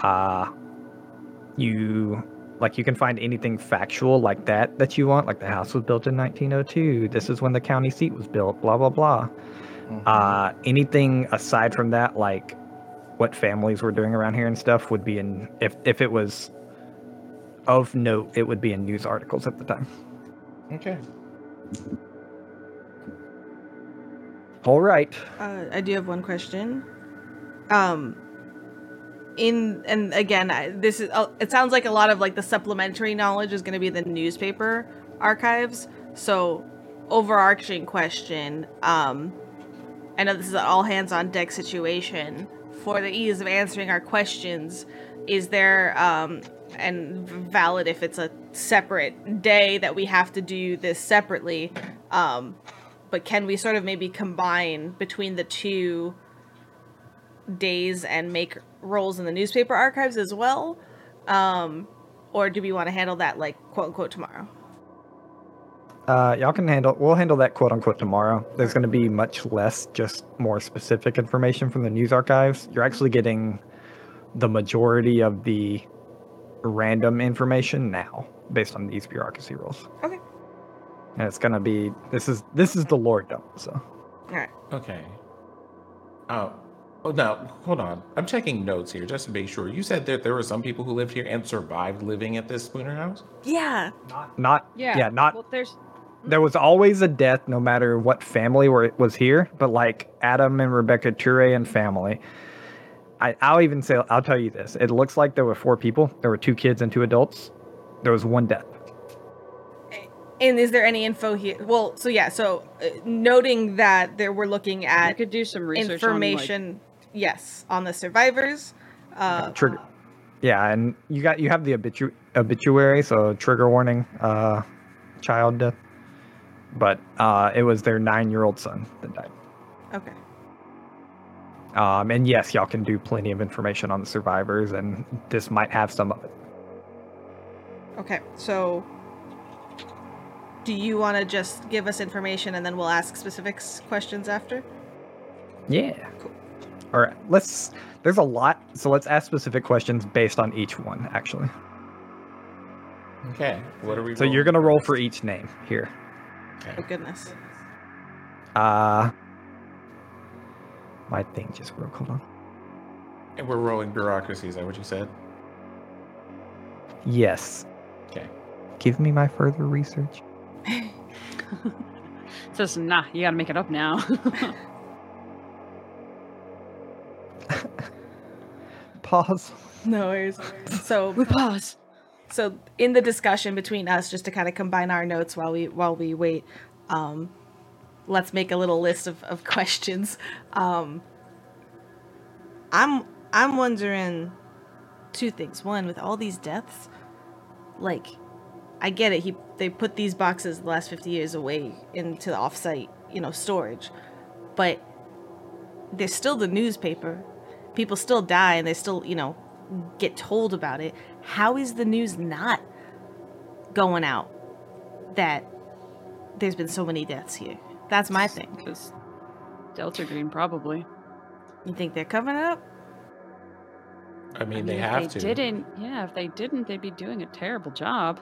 Uh, you, like you can find anything factual like that that you want. Like the house was built in nineteen oh two. This is when the county seat was built, blah, blah, blah. Uh, anything aside from that, like what families were doing around here and stuff, would be in, if if it was of note, it would be in news articles at the time. Okay. All right. Uh, I do have one question. Um, in and again, I, this is. Uh, it sounds like a lot of like the supplementary knowledge is going to be the newspaper archives. So, overarching question. Um. I know this is an all-hands-on-deck situation. For the ease of answering our questions, is there, um, and valid if it's a separate day that we have to do this separately, um, but can we sort of maybe combine between the two days and make rolls in the newspaper archives as well? Um, or do we want to handle that, like, quote-unquote, tomorrow? Uh, y'all can handle, we'll handle that quote-unquote tomorrow. There's going to be much less, just more specific information from the news archives. You're actually getting the majority of the random information now, based on these bureaucracy rules. Okay. And it's going to be, this is this is the lore dump, so. All right. Okay. Oh, oh, no, hold on. I'm checking notes here, just to be sure. You said that there were some people who lived here and survived living at this Spooner house? Yeah. Not, not yeah. yeah, not. Well, there's... There was always a death, no matter what family were, was here. But like Adam and Rebecca Tuer and family, I, I'll even say, I'll tell you this. It looks like there were four people. There were two kids and two adults. There was one death. And is there any info here? Well, so yeah. So uh, noting that there, we're looking at you could do some research information. On, like, yes, on the survivors. Uh, trigger. Yeah, and you got you have the obitu- obituary, so trigger warning, uh, child death. But uh, it was their nine-year-old son that died. Okay. Um, and yes, y'all can do plenty of information on the survivors, and this might have some of it. Okay, so do you want to just give us information and then we'll ask specifics questions after? Yeah. Cool. All right, let's, there's a lot, so let's ask specific questions based on each one, actually. Okay, what are we So you're going to roll for each name here. Okay. Oh, goodness. Uh, my thing just broke. Hold on. And we're rolling bureaucracy, is that what you said? Yes. Okay. Give me my further research. Just, nah, you gotta make it up now. pause. No worries. So we pause. So in the discussion between us, just to kind of combine our notes while we while we wait, um, let's make a little list of, of questions. Um, I'm I'm wondering two things. One, with all these deaths, like, I get it. He they put these boxes the last fifty years away into the offsite, you know, storage, but there's still the newspaper. People still die, and they still, you know, get told about it. How is the news not going out that there's been so many deaths here? That's my thing. Because Delta Green, probably. You think they're covering it up? I mean, I mean they have to. If they didn't, yeah, if they didn't, they'd be doing a terrible job.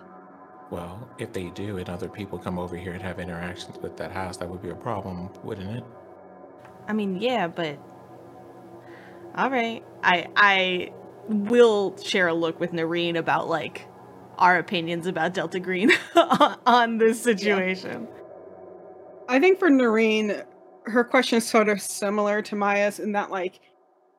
Well, if they do, and other people come over here and have interactions with that house, that would be a problem, wouldn't it? I mean, yeah, but... All right. I I will share a look with Noreen about, like, our opinions about Delta Green on, on this situation. Yeah. I think for Noreen, her question is sort of similar to Maya's in that, like,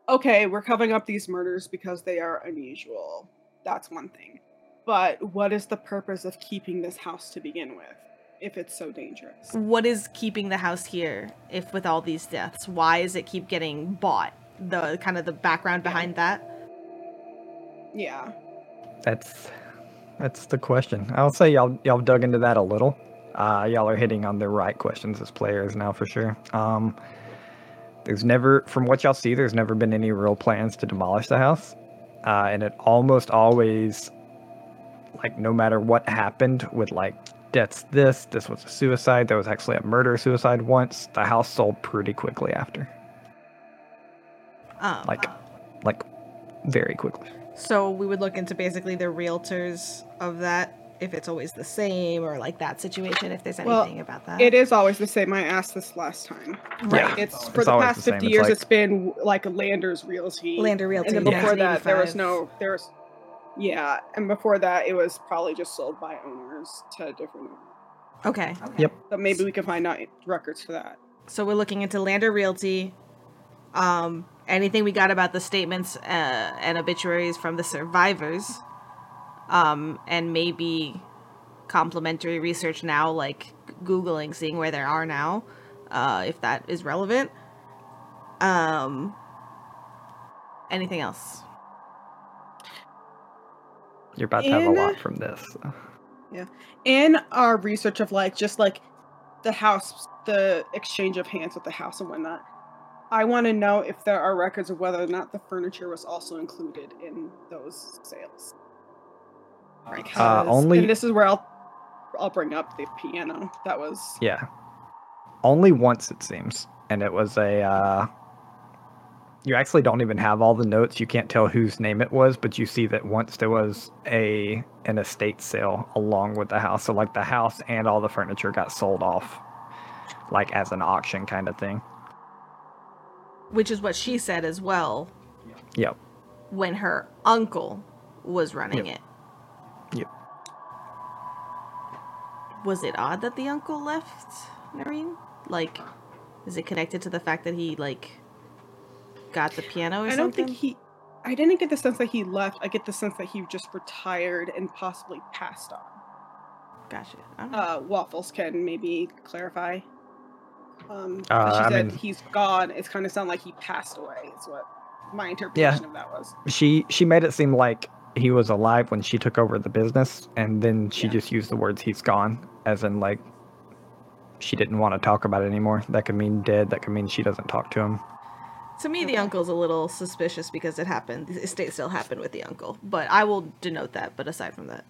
okay, we're covering up these murders because they are unusual. That's one thing. But what is the purpose of keeping this house to begin with if it's so dangerous? What is keeping the house here if with all these deaths? Why is it keep getting bought? The kind of the background behind that. Yeah, that's that's the question. I'll say y'all y'all dug into that a little. Uh, y'all are hitting on the right questions as players now for sure. Um, there's never, from what y'all see, there's never been any real plans to demolish the house, uh, and it almost always, like, no matter what happened with like deaths, this this was a suicide. There was actually a murder suicide once. The house sold pretty quickly after. Um, like, like, very quickly. So we would look into basically the realtors of that, if it's always the same, or like that situation, if there's anything well, about that. It is always the same. I asked this last time. Right. Yeah. It's, it's for the past the fifty it's years, like... it's been like Lander's Realty. Lander Realty. And then before yeah. that, there was no, there was, yeah. And before that, it was probably just sold by owners to different owners. Okay. okay. Yep. But maybe we can find out records for that. So we're looking into Lander Realty. Um, anything we got about the statements uh, and obituaries from the survivors, um, and maybe complementary research now, like Googling, seeing where they are now, uh, if that is relevant. Um, anything else? You're about in, to have a lot from this. So. Yeah. In our research of like, just like the house, the exchange of hands with the house and whatnot, I want to know if there are records of whether or not the furniture was also included in those sales. Because, uh, only, and this is where I'll I'll bring up the piano. That was... Yeah. Only once, it seems. And it was a... Uh, you actually don't even have all the notes. You can't tell whose name it was, but you see that once there was a an estate sale along with the house. So, like, the house and all the furniture got sold off, like, as an auction kind of thing. Which is what she said as well. Yep. When her uncle was running yep. it. Yep. Was it odd that the uncle left, Noreen? Like, is it connected to the fact that he, like, got the piano or I something? I don't think he... I didn't get the sense that he left. I get the sense that he just retired and possibly passed on. Gotcha. Uh, Waffles can maybe clarify. Um, uh, she said I mean, he's gone. It's kind of sound like he passed away. It's what my interpretation yeah, of that was. She she made it seem like he was alive when she took over the business, and then she yeah. just used the words "he's gone" as in like she didn't want to talk about it anymore. That could mean dead. That could mean she doesn't talk to him. To me, okay. The uncle's a little suspicious because it happened. The estate sale happened with the uncle, but I will denote that. But aside from that,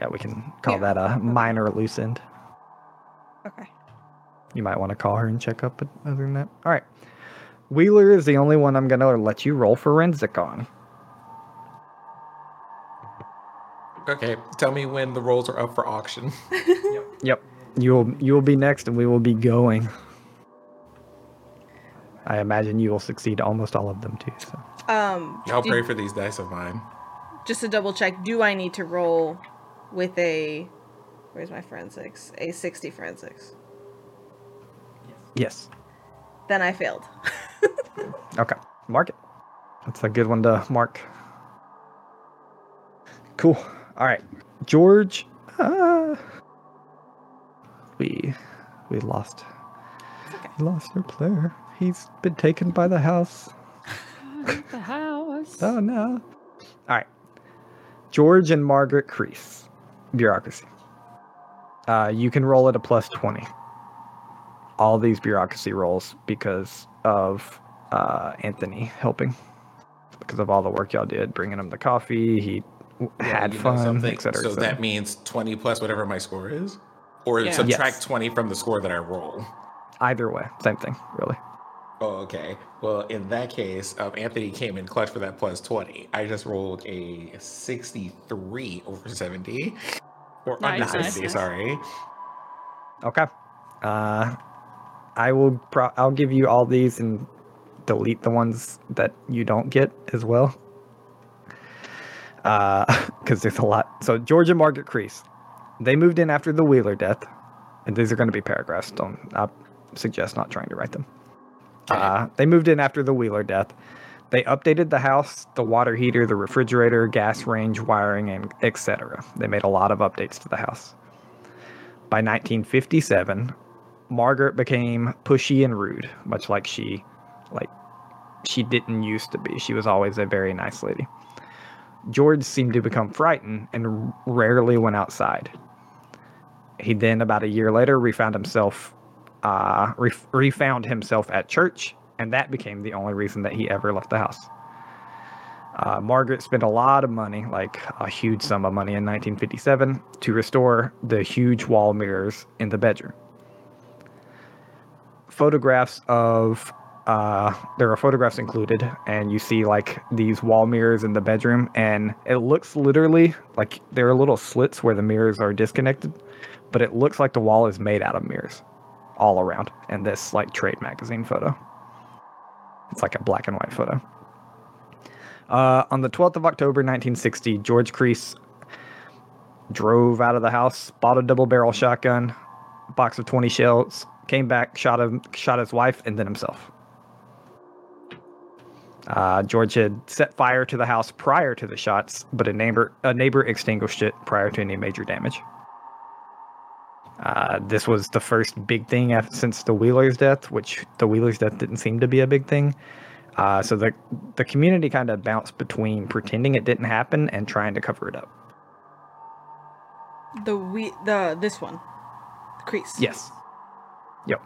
yeah, we can call yeah. that a minor loose end. Okay. You might want to call her and check up, but other than that. All right. Wheeler is the only one I'm going to let you roll forensic on. Okay. Tell me when the rolls are up for auction. Yep. Yep. You'll, you'll be next, and we will be going. I imagine you will succeed almost all of them, too. So. Um, I'll pray you, for these dice of mine. Just to double check, do I need to roll with a... Where's my forensics? A sixty forensics. Yes. Then I failed. Okay. Mark it. That's a good one to mark. Cool. All right. George. Uh, we we lost. Okay. We lost our player. He's been taken by the house. The house. Oh, no. All right. George and Margaret Kreese. Bureaucracy. Uh, you can roll at a plus twenty. All these bureaucracy rolls because of uh, Anthony helping. Because of all the work y'all did, bringing him the coffee, he yeah, had fun, et cetera. So, so that means twenty plus whatever my score is? Or yeah. subtract yes. twenty from the score that I roll? Either way. Same thing, really. Oh, okay. Well, in that case, um, Anthony came in clutch for that plus twenty. I just rolled a sixty-three over seventy. Or nice. Under seventy, nice. Sorry. Okay. Uh, I will. Pro- I'll give you all these and delete the ones that you don't get as well. Uh, because there's a lot. So George and Margaret Kreese, they moved in after the Wheeler death, and these are going to be paragraphs. Don't. I suggest not trying to write them. Uh, they moved in after the Wheeler death. They updated the house, the water heater, the refrigerator, gas range, wiring, and et cetera. They made a lot of updates to the house. By nineteen fifty-seven, Margaret became pushy and rude, much like she, like she didn't used to be. She was always a very nice lady. George seemed to become frightened and rarely went outside. He then, about a year later, refound himself. Uh, ref- refound himself at church, and that became the only reason that he ever left the house. Uh, Margaret spent a lot of money, like a huge sum of money in nineteen fifty-seven, to restore the huge wall mirrors in the bedroom. Photographs of, uh, there are photographs included, and you see like these wall mirrors in the bedroom, and it looks literally like there are little slits where the mirrors are disconnected, but it looks like the wall is made out of mirrors. All around in this like trade magazine photo. It's like a black and white photo. Uh, on the twelfth of October nineteen sixty, George Kreese drove out of the house, bought a double barrel shotgun, a box of twenty shells, came back, shot him, shot his wife, and then himself. Uh, George had set fire to the house prior to the shots, but a neighbor a neighbor extinguished it prior to any major damage. Uh, this was the first big thing after, since the Wheeler's death, which the Wheeler's death didn't seem to be a big thing. Uh, so the the community kind of bounced between pretending it didn't happen and trying to cover it up. The we the this one, Kreese. Yes. Yep.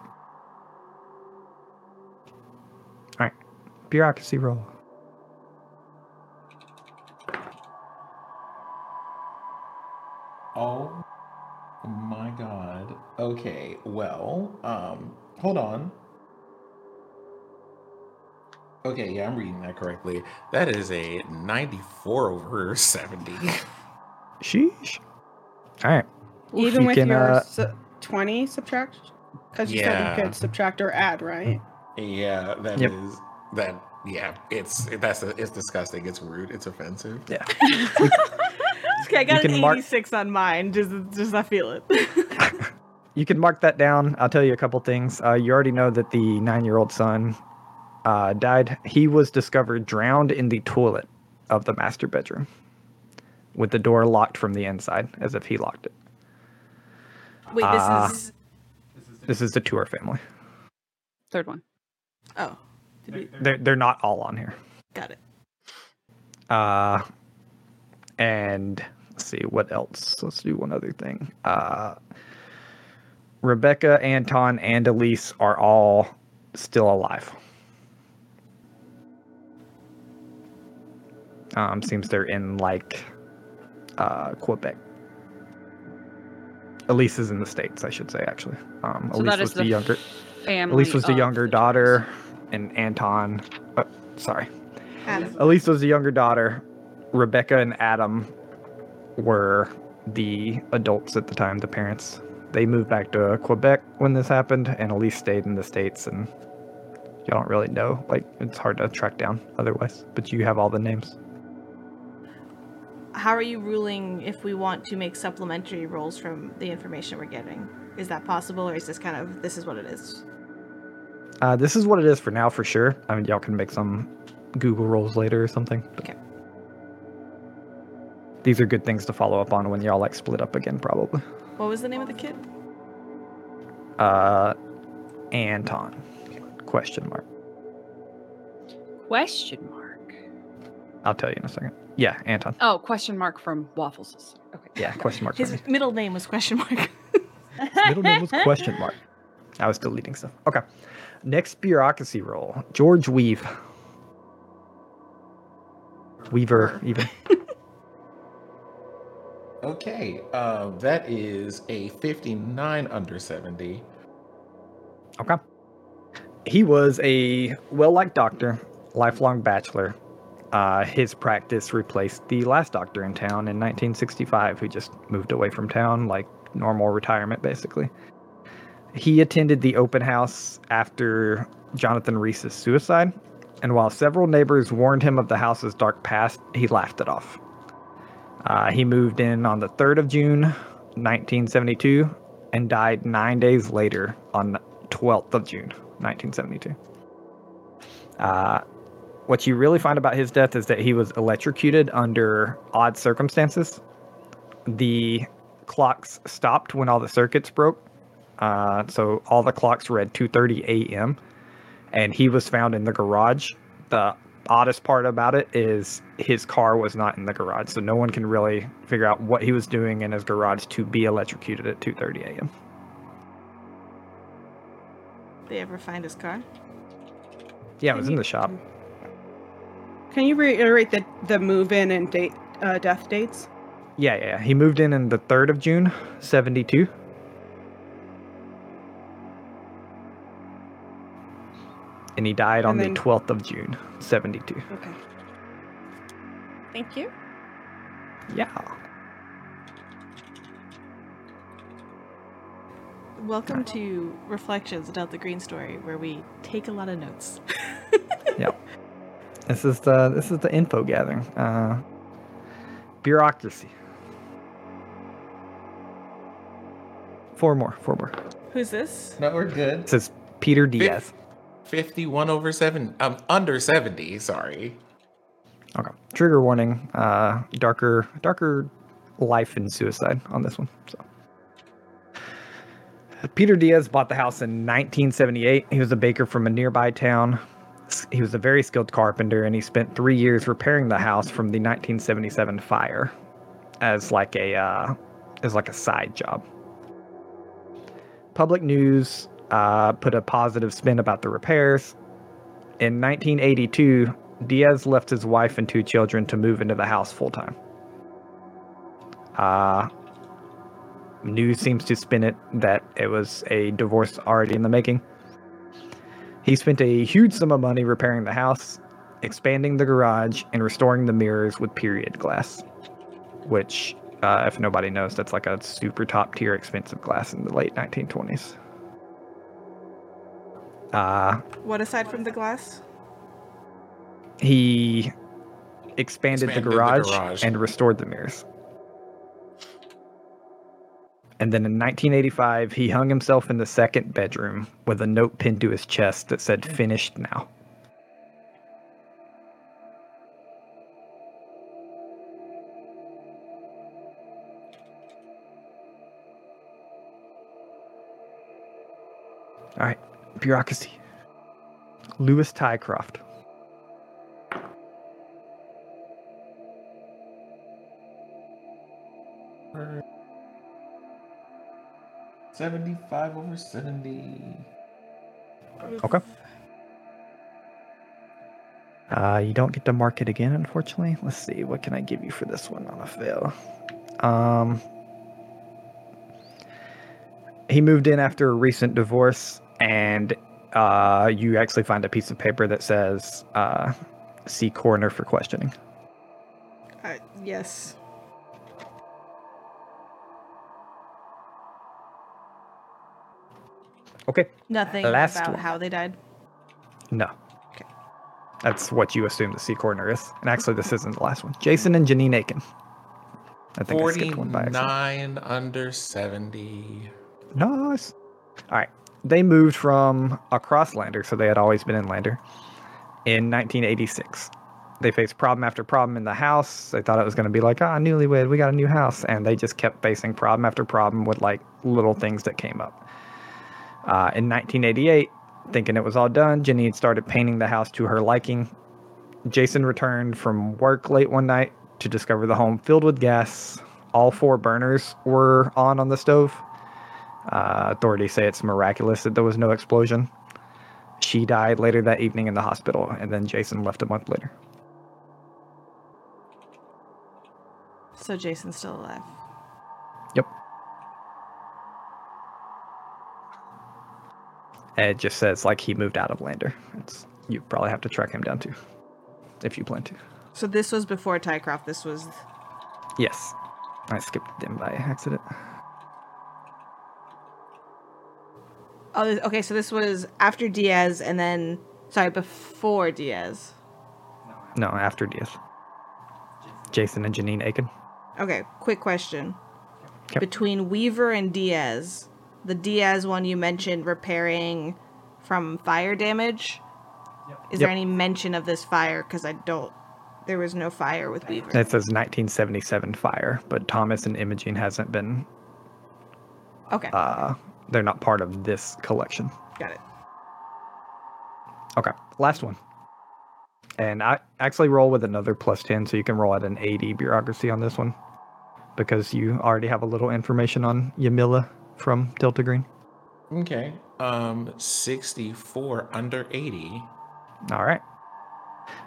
All right, bureaucracy roll. Oh. My God. Okay. Well, um, hold on. Okay. Yeah, I'm reading that correctly. That is a ninety-four over seventy. Sheesh. All right. Even you with can, your uh, su- twenty subtract, because you yeah. said you could subtract or add, right? Yeah. That yep. is that. Yeah. It's that's it's disgusting. It's rude. It's offensive. Yeah. Okay, I got an eighty-six mark on mine. Just, just I feel it. You can mark that down. I'll tell you a couple things. Uh, you already know that the nine-year-old son uh, died. He was discovered drowned in the toilet of the master bedroom with the door locked from the inside, as if he locked it. Wait, this uh, is... This is the Tuer family. Third one. Oh. Did we... They're, they're not all on here. Got it. Uh... And let's see what else. Let's do one other thing. Uh, Rebecca, Anton, and Elise are all still alive. Um, seems they're in like uh, Quebec. Elise is in the States, I should say. Actually, um, so Elise was the, the younger. Elise was the younger the daughter, church. and Anton. Oh, sorry, Adam. Elise was the younger daughter. Rebecca and Adam were the adults at the time, the parents. They moved back to Quebec when this happened, and Elise stayed in the States, and you don't really know. Like, it's hard to track down otherwise, but you have all the names. How are you ruling if we want to make supplementary roles from the information we're getting? Is that possible, or is this kind of, this is what it is? Uh, this is what it is for now, for sure. I mean, y'all can make some Google rolls later or something. Okay. These are good things to follow up on when y'all like split up again, probably. What was the name of the kid? Uh, Anton. Question mark. Question mark? I'll tell you in a second. Yeah, Anton. Oh, question mark from Waffles. Okay. Yeah, question mark. His from middle me. name was question mark. His middle name was question mark. I was deleting stuff. Okay. Next bureaucracy roll. George Weave. Weaver, even. Okay, uh, that is a fifty-nine under seventy. Okay. He was a well-liked doctor, lifelong bachelor. Uh, his practice replaced the last doctor in town in nineteen sixty-five, who just moved away from town, like normal retirement, basically. He attended the open house after Jonathan Reese's suicide, and while several neighbors warned him of the house's dark past, he laughed it off. Uh, he moved in on the third of June, nineteen seventy-two, and died nine days later on the twelfth of June, nineteen seventy-two. Uh, what you really find about his death is that he was electrocuted under odd circumstances. The clocks stopped when all the circuits broke. Uh, so all the clocks read two thirty a.m. and he was found in the garage. The oddest part about it is his car was not in the garage, so no one can really figure out what he was doing in his garage to be electrocuted at two thirty a.m. They ever find his car? Yeah, can it was you, in the shop. Can you reiterate the, the move-in and date uh, death dates? Yeah, yeah. He moved in on the third of June, seventy-two. And he died on then, the twelfth of June, seventy-two. Okay. Thank you. Yeah. Welcome right. to Reflections, a Delta Green Story, where we take a lot of notes. Yeah. This is the this is the info gathering. Uh, bureaucracy. Four more. Four more. Who's this? No, we're good. This is Peter Diaz. Be- fifty-one over seven, um, under seventy, sorry. Okay. Trigger warning, uh, darker, darker life and suicide on this one. So, Peter Diaz bought the house in nineteen seventy-eight. He was a baker from a nearby town. He was a very skilled carpenter, and he spent three years repairing the house from the nineteen seventy-seven fire as like a, uh, as like a side job. Public news Uh, put a positive spin about the repairs. In nineteen eighty-two, Diaz left his wife and two children to move into the house full-time. Uh, news seems to spin it that it was a divorce already in the making. He spent a huge sum of money repairing the house, expanding the garage, and restoring the mirrors with period glass, which, uh, if nobody knows, that's like a super top-tier expensive glass in the late nineteen twenties. Uh, what aside from the glass? He expanded, expanded the, garage the garage and restored the mirrors. And then in nineteen eighty-five, he hung himself in the second bedroom with a note pinned to his chest that said, "Finished now." All right. Bureaucracy. Lewis Tycroft. seventy-five over seventy. Okay. Uh, you don't get to mark it again, unfortunately. Let's see. What can I give you for this one on a fail? Um, he moved in after a recent divorce. And uh, you actually find a piece of paper that says, uh, see coroner for questioning. Uh, yes. Okay. Nothing Last about one. How they died? No. Okay. That's what you assume the see coroner is. And actually, this isn't the last one. Jason and Janine Aiken. I think I skipped one by accident. forty-nine under seventy. Nice. All right. They moved from across Lander, so they had always been in Lander, in nineteen eighty-six. They faced problem after problem in the house. They thought it was going to be like, ah, oh, newlywed, we got a new house. And they just kept facing problem after problem with, like, little things that came up. Uh, in nineteen eighty-eight, thinking it was all done, Janine started painting the house to her liking. Jason returned from work late one night to discover the home filled with gas. All four burners were on on the stove. Uh, authorities say it's miraculous that there was no explosion. She died later that evening in the hospital, and then Jason left a month later. So Jason's still alive. Yep. And it just says, like, he moved out of Lander. It's, you probably have to track him down, too, if you plan to. So this was before Tycroft. This was... Yes. I skipped them by accident. Oh, okay, so this was after Diaz and then... Sorry, before Diaz. No, after Diaz. Jason and Janine Aiken. Okay, quick question. Yep. Between Weaver and Diaz, the Diaz one you mentioned repairing from fire damage. Yep. Is yep. there any mention of this fire? Because I don't... There was no fire with Weaver. It says nineteen seventy-seven fire, but Thomas and Imogene hasn't been... Okay. Uh... They're not part of this collection. Got it. Okay, last one. And I actually roll with another plus ten, so you can roll at an eighty bureaucracy on this one. Because you already have a little information on Yamila from Delta Green. Okay. Um, sixty-four under eighty. All right.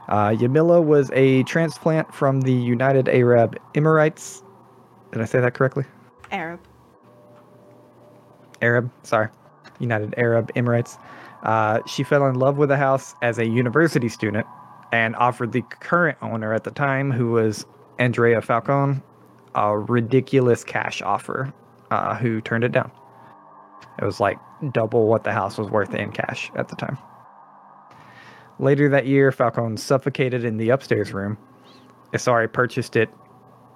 Uh, Yamila was a transplant from the United Arab Emirates. Did I say that correctly? Arab. Arab, sorry, United Arab Emirates. Uh, she fell in love with the house as a university student and offered the current owner at the time, who was Andrea Falcone, a ridiculous cash offer, uh, who turned it down. It was like double what the house was worth in cash at the time. Later that year, Falcone suffocated in the upstairs room. Asari purchased it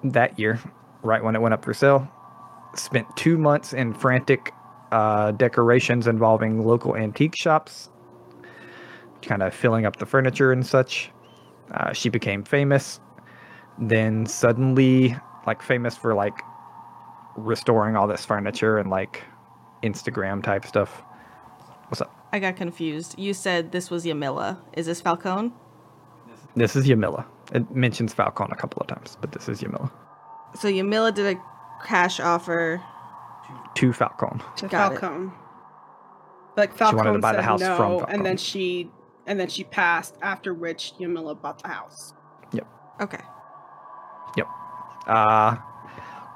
that year, right when it went up for sale. Spent two months in frantic... Uh, decorations involving local antique shops, kind of filling up the furniture and such. Uh, she became famous, then suddenly, like, famous for, like, restoring all this furniture and, like, Instagram type stuff. What's up? I got confused. You said this was Yamila. Is this Falcone? This is Yamila. It mentions Falcone a couple of times, but this is Yamila. So Yamila did a cash offer... To Falcone. To Got Falcone. It. Like Falcone she wanted to buy said the house no, from Falcone. And then she and then she passed, after which Yamila bought the house. Yep. Okay. Yep. Uh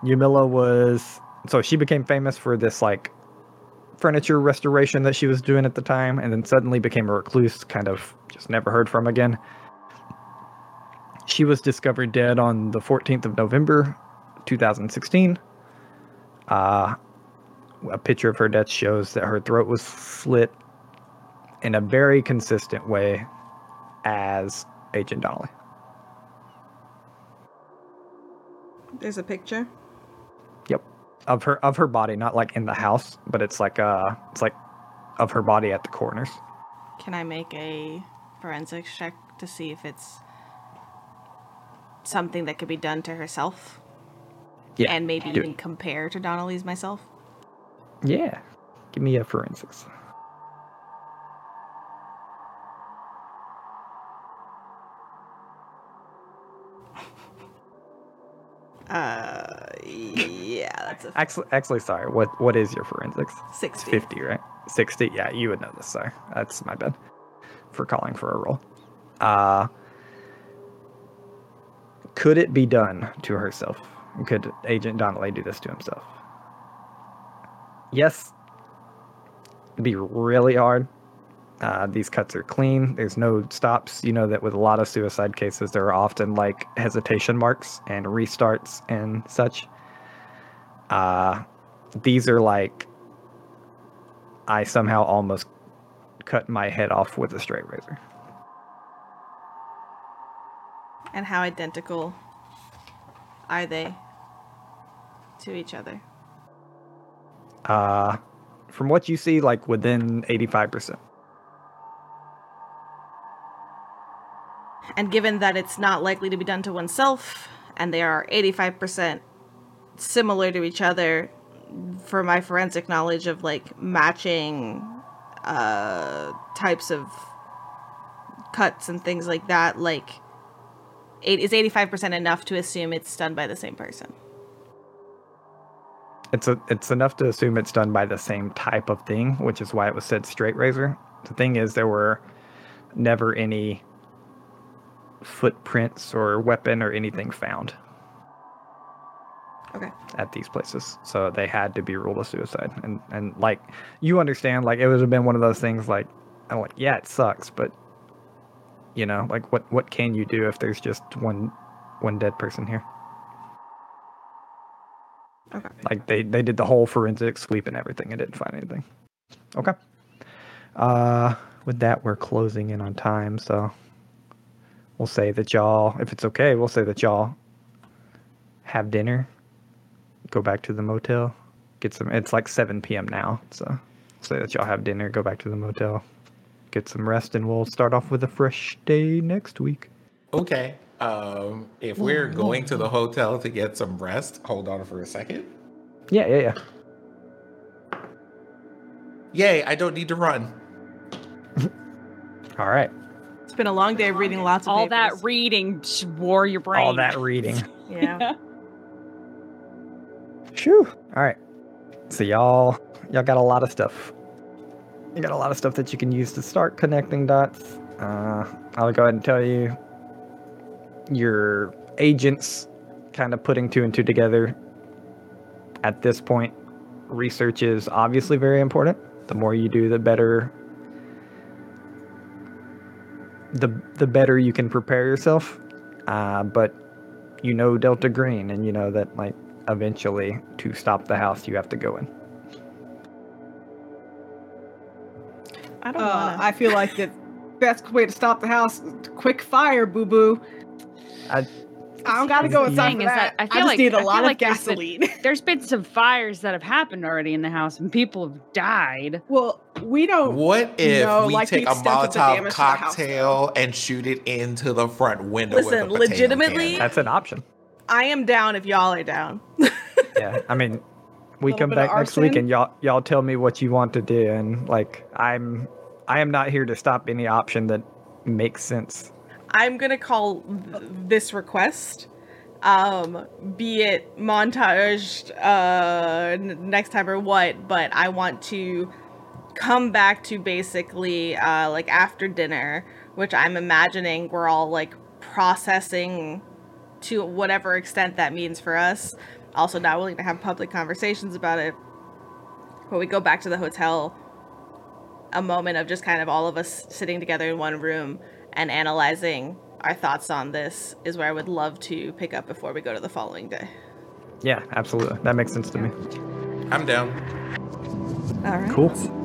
Yamila was so she became famous for this, like, furniture restoration that she was doing at the time, and then suddenly became a recluse, kind of just never heard from again. She was discovered dead on the fourteenth of November, two thousand sixteen. Uh, a picture of her death shows that her throat was slit in a very consistent way as Agent Donnelly. There's a picture? Yep. Of her of her body, not like in the house, but it's like uh it's like of her body at the coroner's. Can I make a forensics check to see if it's something that could be done to herself? Yeah, and maybe even it. Compare to Donnelly's myself. Yeah. Give me a forensics. uh, yeah. That's a actually, actually, sorry. What What is your forensics? sixty. It's fifty, right? sixty. Yeah, you would know this. Sorry. That's my bad for calling for a roll. Uh, could it be done to herself? Could Agent Donnelly do this to himself? Yes. It'd be really hard. Uh, these cuts are clean. There's no stops. You know that with a lot of suicide cases, there are often, like, hesitation marks and restarts and such. Uh, these are like, I somehow almost cut my head off with a straight razor. And how identical are they to each other? Uh, from what you see, like, within eighty-five percent. And given that it's not likely to be done to oneself, and they are eighty-five percent similar to each other, for my forensic knowledge of, like, matching uh, types of cuts and things like that, like, it is eighty-five percent enough to assume it's done by the same person? It's a, it's enough to assume it's done by the same type of thing, which is why it was said straight razor. The thing is, there were never any footprints or weapon or anything found. Okay. At these places. So they had to be ruled a suicide. And, and like, you understand, like, it would have been one of those things, like, I'm like, yeah, it sucks, but, you know, like, what, what can you do if there's just one one dead person here? Okay. Like, they, they did the whole forensic sweep and everything and didn't find anything. Okay. Uh, with that, we're closing in on time, so we'll say that y'all, if it's okay, we'll say that y'all have dinner, go back to the motel, get some, it's like seven p.m. now, so say that y'all have dinner, go back to the motel, get some rest, and we'll start off with a fresh day next week. Okay. Um, if we're going to the hotel to get some rest, hold on for a second. Yeah, yeah, yeah. Yay, I don't need to run. All right. It's been a long day of reading lots of All papers. That reading wore your brain. All that reading. Yeah. Phew. All right. So y'all, y'all got a lot of stuff. You got a lot of stuff that you can use to start connecting dots. Uh, I'll go ahead and tell you your agents kind of putting two and two together at this point. Research is obviously very important. The more you do, the better the the better you can prepare yourself. Uh, but you know Delta Green, and you know that, like, eventually to stop the house, you have to go in. I don't uh, I feel like the best way to stop the house is quick fire, boo-boo. I... I don't got to go inside for that. that. I, feel I just like, need a I lot of like gasoline. There's been, there's been some fires that have happened already in the house, and people have died. Well, we don't. What if know, we like, take a Molotov cocktail and shoot it into the front window? Listen, with a legitimately, can. That's an option. I am down if y'all are down. Yeah, I mean, we come back next week, and y'all y'all tell me what you want to do, and like, I'm I am not here to stop any option that makes sense. I'm going to call th- this request, um, be it montaged uh, n- next time or what, but I want to come back to basically, uh, like, after dinner, which I'm imagining we're all, like, processing to whatever extent that means for us. Also not willing to have public conversations about it. But we go back to the hotel, a moment of just kind of all of us sitting together in one room and analyzing our thoughts on this is where I would love to pick up before we go to the following day. Yeah, absolutely. That makes sense to me. I'm down. All right. Cool.